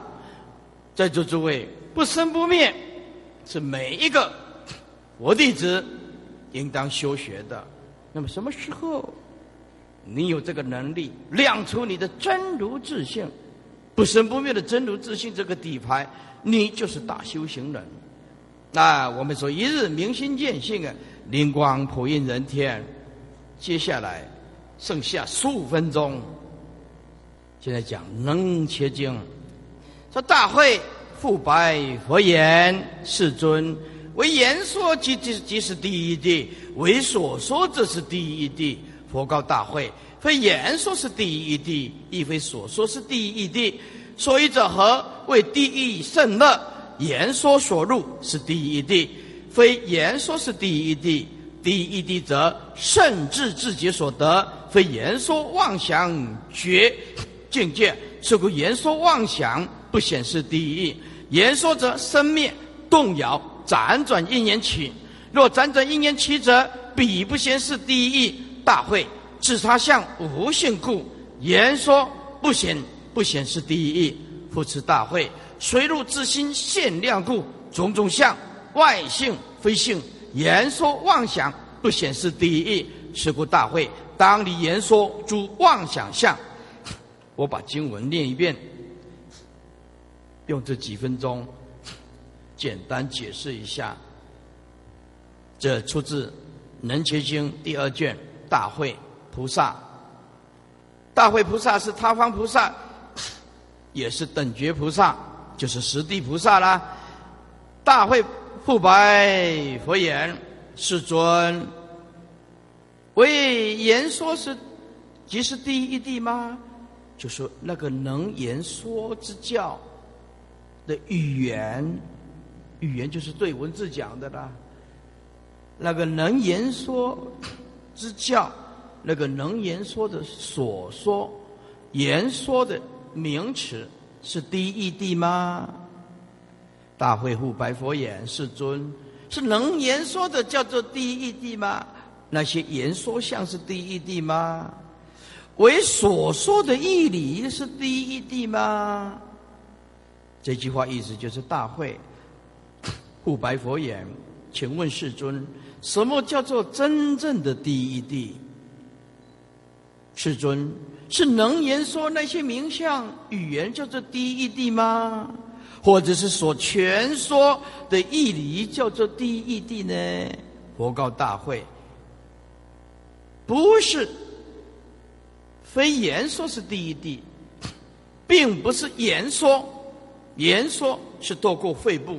在座诸位，不生不灭是每一个佛弟子应当修学的。那么什么时候你有这个能力亮出你的真如自性，不生不灭的真如自性这个底牌，你就是大修行人。那我们说一日明心见性啊，灵光普映人天。接下来剩下15分钟，现在讲楞伽经。说大会复白佛言：“世尊，为言说即是第一谛，为所说这是第一谛。佛告大会：非言说是第一谛，亦非所说是第一谛。所以者何？为第一圣乐。言说所入是第一谛，非言说是第一谛。第一谛者，圣智自觉所得，非言说妄想觉境界。是故言说妄想不显示第一。言说者，生灭动摇，辗转因缘起。若辗转因缘起者，彼不显示第一。大会自他相无性故，言说不显示第一。复次大会，随入自心现量故，种种相外性非性。言说妄想不显示第一。是故大会当离言说诸妄想相。我把经文念一遍，用这几分钟简单解释一下。这出自《楞伽经》第2卷大慧菩萨。大慧菩萨是他方菩萨，也是等觉菩萨，就是十地菩萨啦。大慧复白佛言：世尊，为言说是即是第一谛吗？就说那个能言说之教的语言，语言就是对文字讲的啦。那个能言说之教，那个能言说的所说言说的名词是第一谛吗？大慧复白佛言：世尊，是能言说的叫做第一谛吗？那些言说相是第一谛吗？为所说的义理是第一谛吗？这句话意思就是大慧复白佛言：请问世尊，什么叫做真正的第一谛？世尊，是能言说那些名相语言叫做第一谛吗？或者是所全说的义理叫做第一谛呢？佛告大会：不是。非言说是第一谛，并不是言说。言说是透过肺部，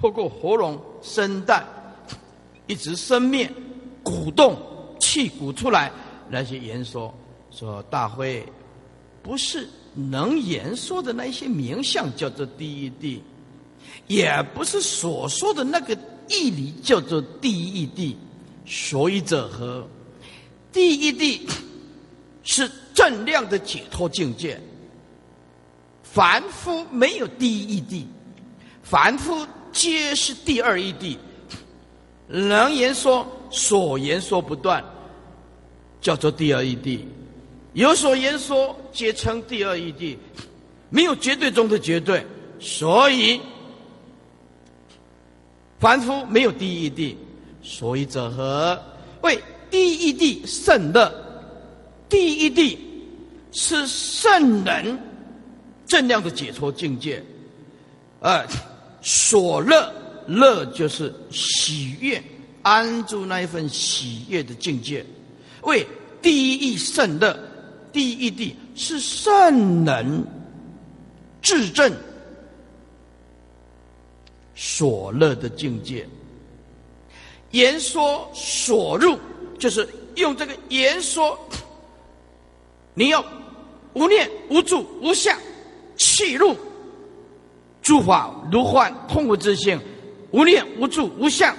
透过喉咙、声带，一直生灭、鼓动、气鼓出来那些言说。说大会，不是能言说的那些名相叫做第一谛，也不是所说的那个义理叫做第一谛。所以者何？第一谛是正量的解脱境界。凡夫没有第一谛，凡夫皆是第二一谛。能言说所言说不断，叫做第二一谛。有所言说皆称第二一谛，没有绝对中的绝对，所以凡夫没有第一谛。所以者何？为第一谛圣乐。第一谛是圣人正量的解脱境界。所乐，乐就是喜悦，安住那一份喜悦的境界。为第一谛圣乐，第一谛是圣人至正所乐的境界。言说所入，就是用这个言说，你要无念无住无相，契入诸法如幻空无自性，无念无住无相，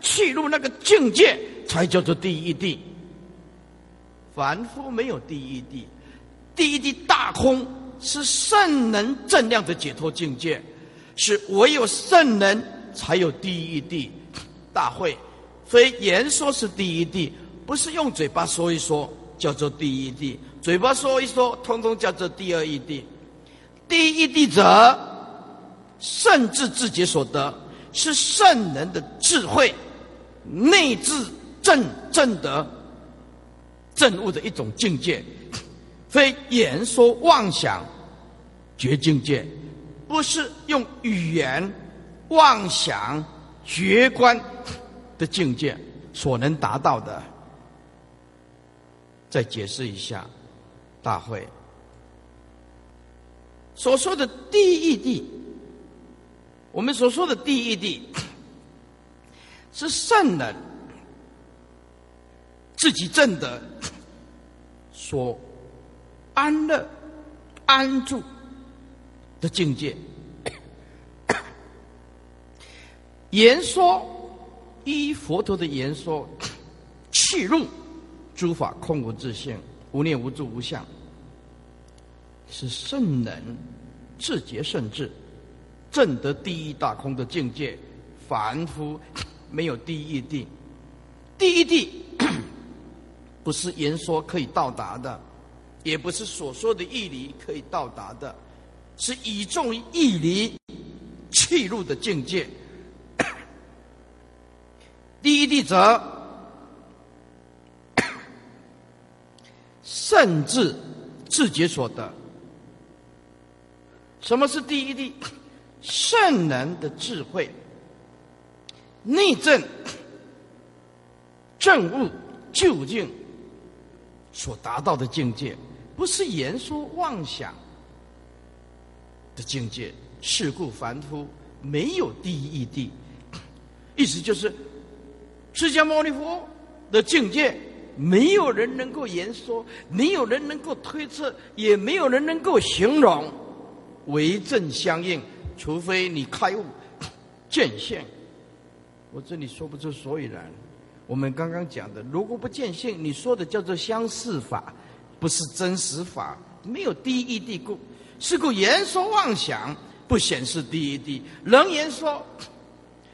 契入那个境界，才叫做第一谛。凡夫没有第一谛，第一谛大空是圣人正量的解脱境界，是唯有圣人才有第一谛。大会，非言说是第一谛。不是用嘴巴说一说叫做第一谛，嘴巴说一说通通叫做第二一谛。第一谛者，圣智自觉所得，是圣人的智慧内自正德正悟的一种境界，非言说妄想觉境界，不是用语言妄想觉观的境界所能达到的。再解释一下大会所说的第一地。我们所说的第一地是圣人自己证得所安乐安住的境界。言说依佛陀的言说，契入诸法空无自性，无念无住无相，是圣人自觉圣智证得第一大空的境界。凡夫没有第一地，第一地不是言说可以到达的，也不是所说的义理可以到达的，是倚重于义理契入的境界。第一地者，圣智自觉所得。什么是第一地？圣人的智慧内证证悟究竟所达到的境界，不是言说妄想的境界。是故凡夫没有第一义地，意思就是释迦牟尼佛的境界，没有人能够言说，没有人能够推测，也没有人能够形容，为证相应，除非你开悟见性。我这里说不出所以然。我们刚刚讲的，如果不见性，你说的叫做相似法，不是真实法，没有第一地故。是故言说妄想不显示第一地，能言说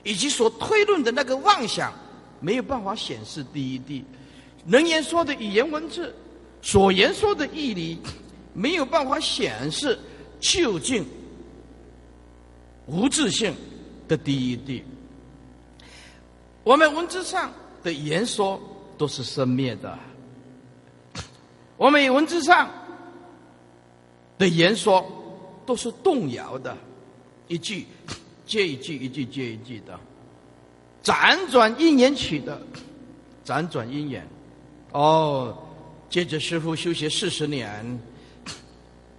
以及所推论的那个妄想没有办法显示第一地，能言说的语言文字所言说的义理没有办法显示究竟无自性的第一地。我们文字上的言说都是生灭的，我们文字上的言说都是动摇的，一句接一句，一句接一句的，辗转因缘起的，辗转因缘。接着师父修学40年，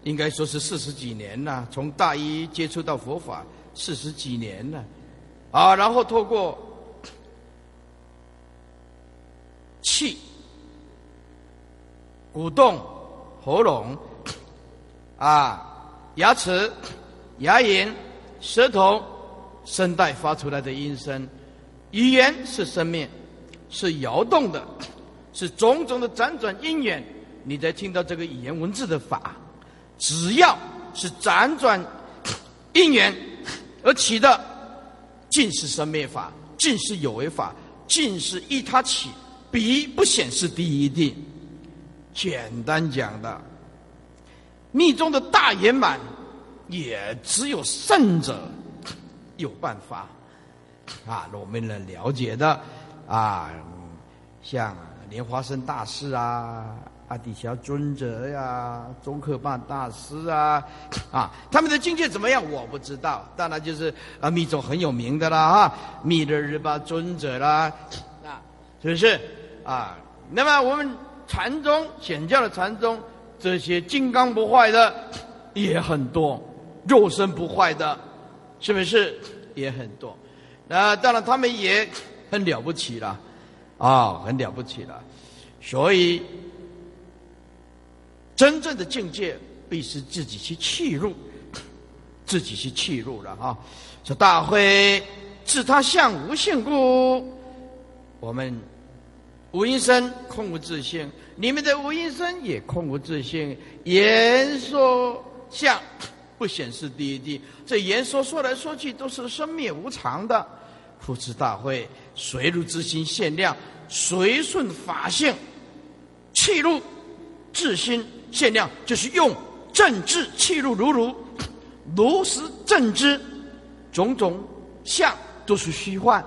应该说是40几年了，从大一接触到佛法40几年了啊。然后透过气鼓动喉咙啊、牙齿、牙龈、舌头、声带发出来的音声。语言是生命，是摇动的，是种种的辗转因缘，你才听到这个语言文字的法。只要是辗转因缘而起的，尽是生灭法，尽是有为法，尽是依他起，彼不显示第一地。简单讲的，密宗的大圆满也只有圣者有办法啊，我们能了解的啊，像莲花生大师啊、阿底峡尊者呀、宗喀巴大师啊，他们的境界怎么样我不知道，当然就是密宗很有名的啦啊，密勒日巴尊者啦，是不是啊？那么我们禅宗显教的禅宗，这些金刚不坏的也很多，肉身不坏的，是不是也很多？那当然他们也很了不起了啊，很了不起了。所以真正的境界必须自己去契入，自己去契入了啊。这大会自他相无性故，我们无因身空无自性，你们的无因身也空无自性。言说相不显示第一地，这言说说来说去都是生灭无常的。复次大会，随入之心限量，随顺法性，契入至心限量，就是用正智契入如如，如实正知，种种相都是虚幻，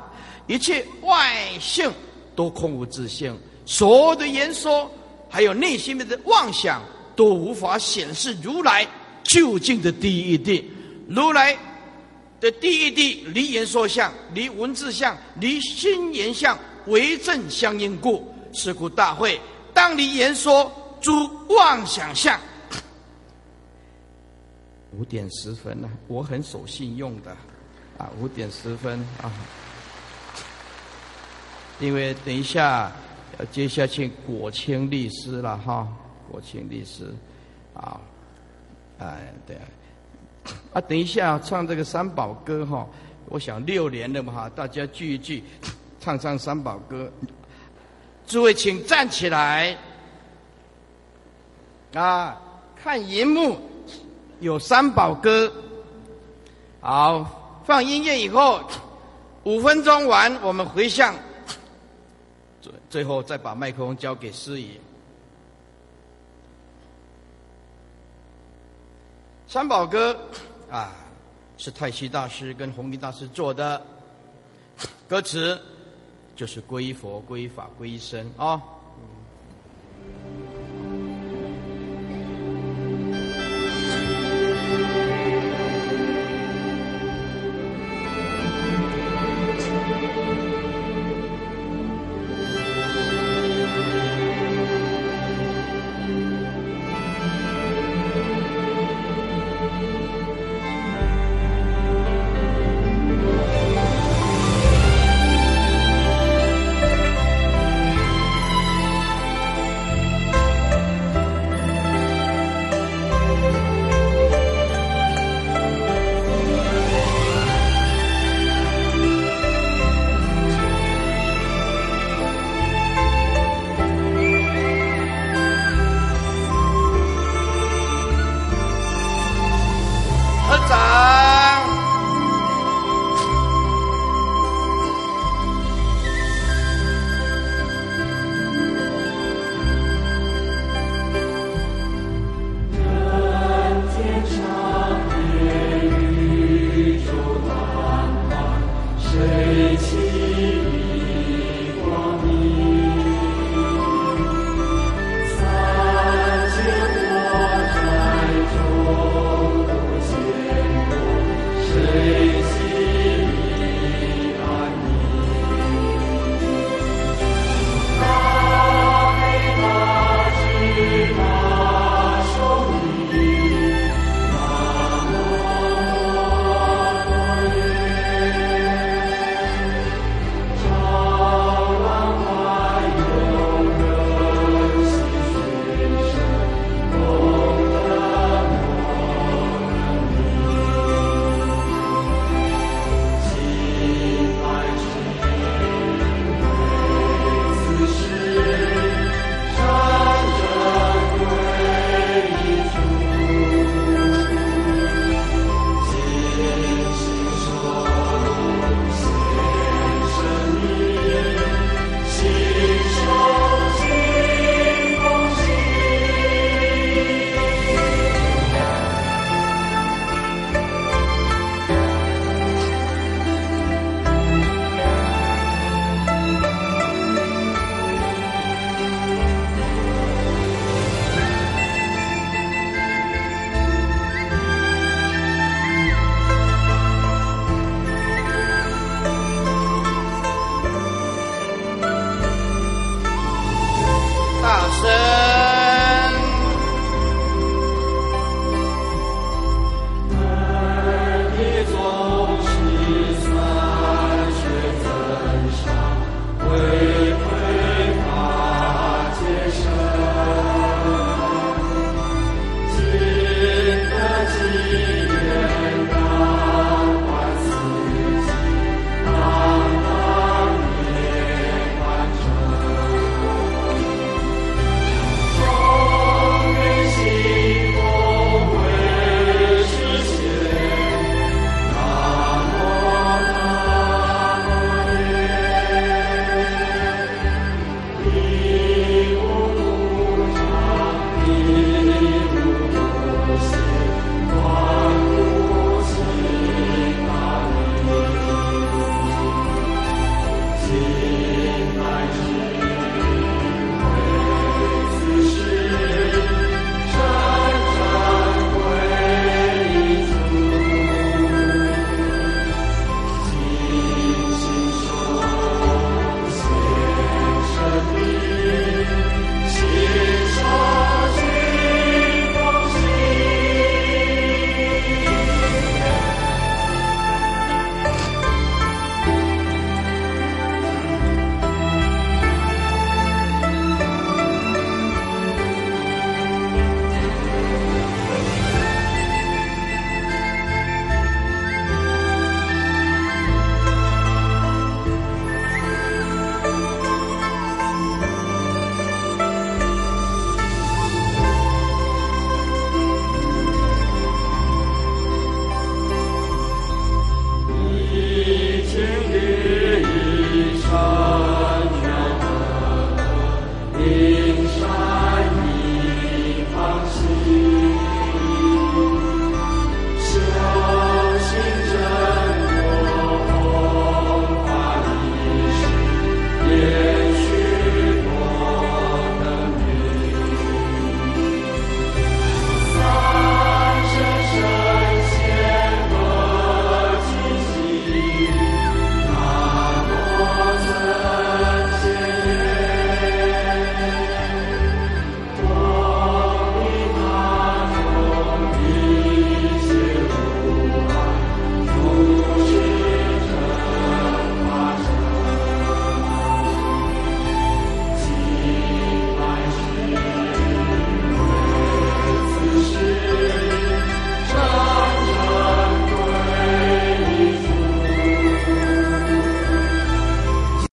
一切外性都空无自性，所有的言说还有内心的妄想都无法显示如来究竟的第一谛。如来的第一谛离言说相，离文字相，离心言相，为正相应故。是故大会当离言说诸妄想相。5:10了，我很守信用的啊，5:10啊，因为等一下要接下去果清律师了哈，果清律师啊，哎对啊，啊等一下唱这个三宝歌哈，我想6年了嘛哈，大家聚一聚，唱三宝歌。诸位请站起来啊，看荧幕有三宝歌，好，放音乐以后5分钟完，我们回向，最后再把麦克风交给司仪。三宝歌啊，是太虚大师跟弘一大师做的，歌词就是皈依佛、皈依法、皈依僧啊。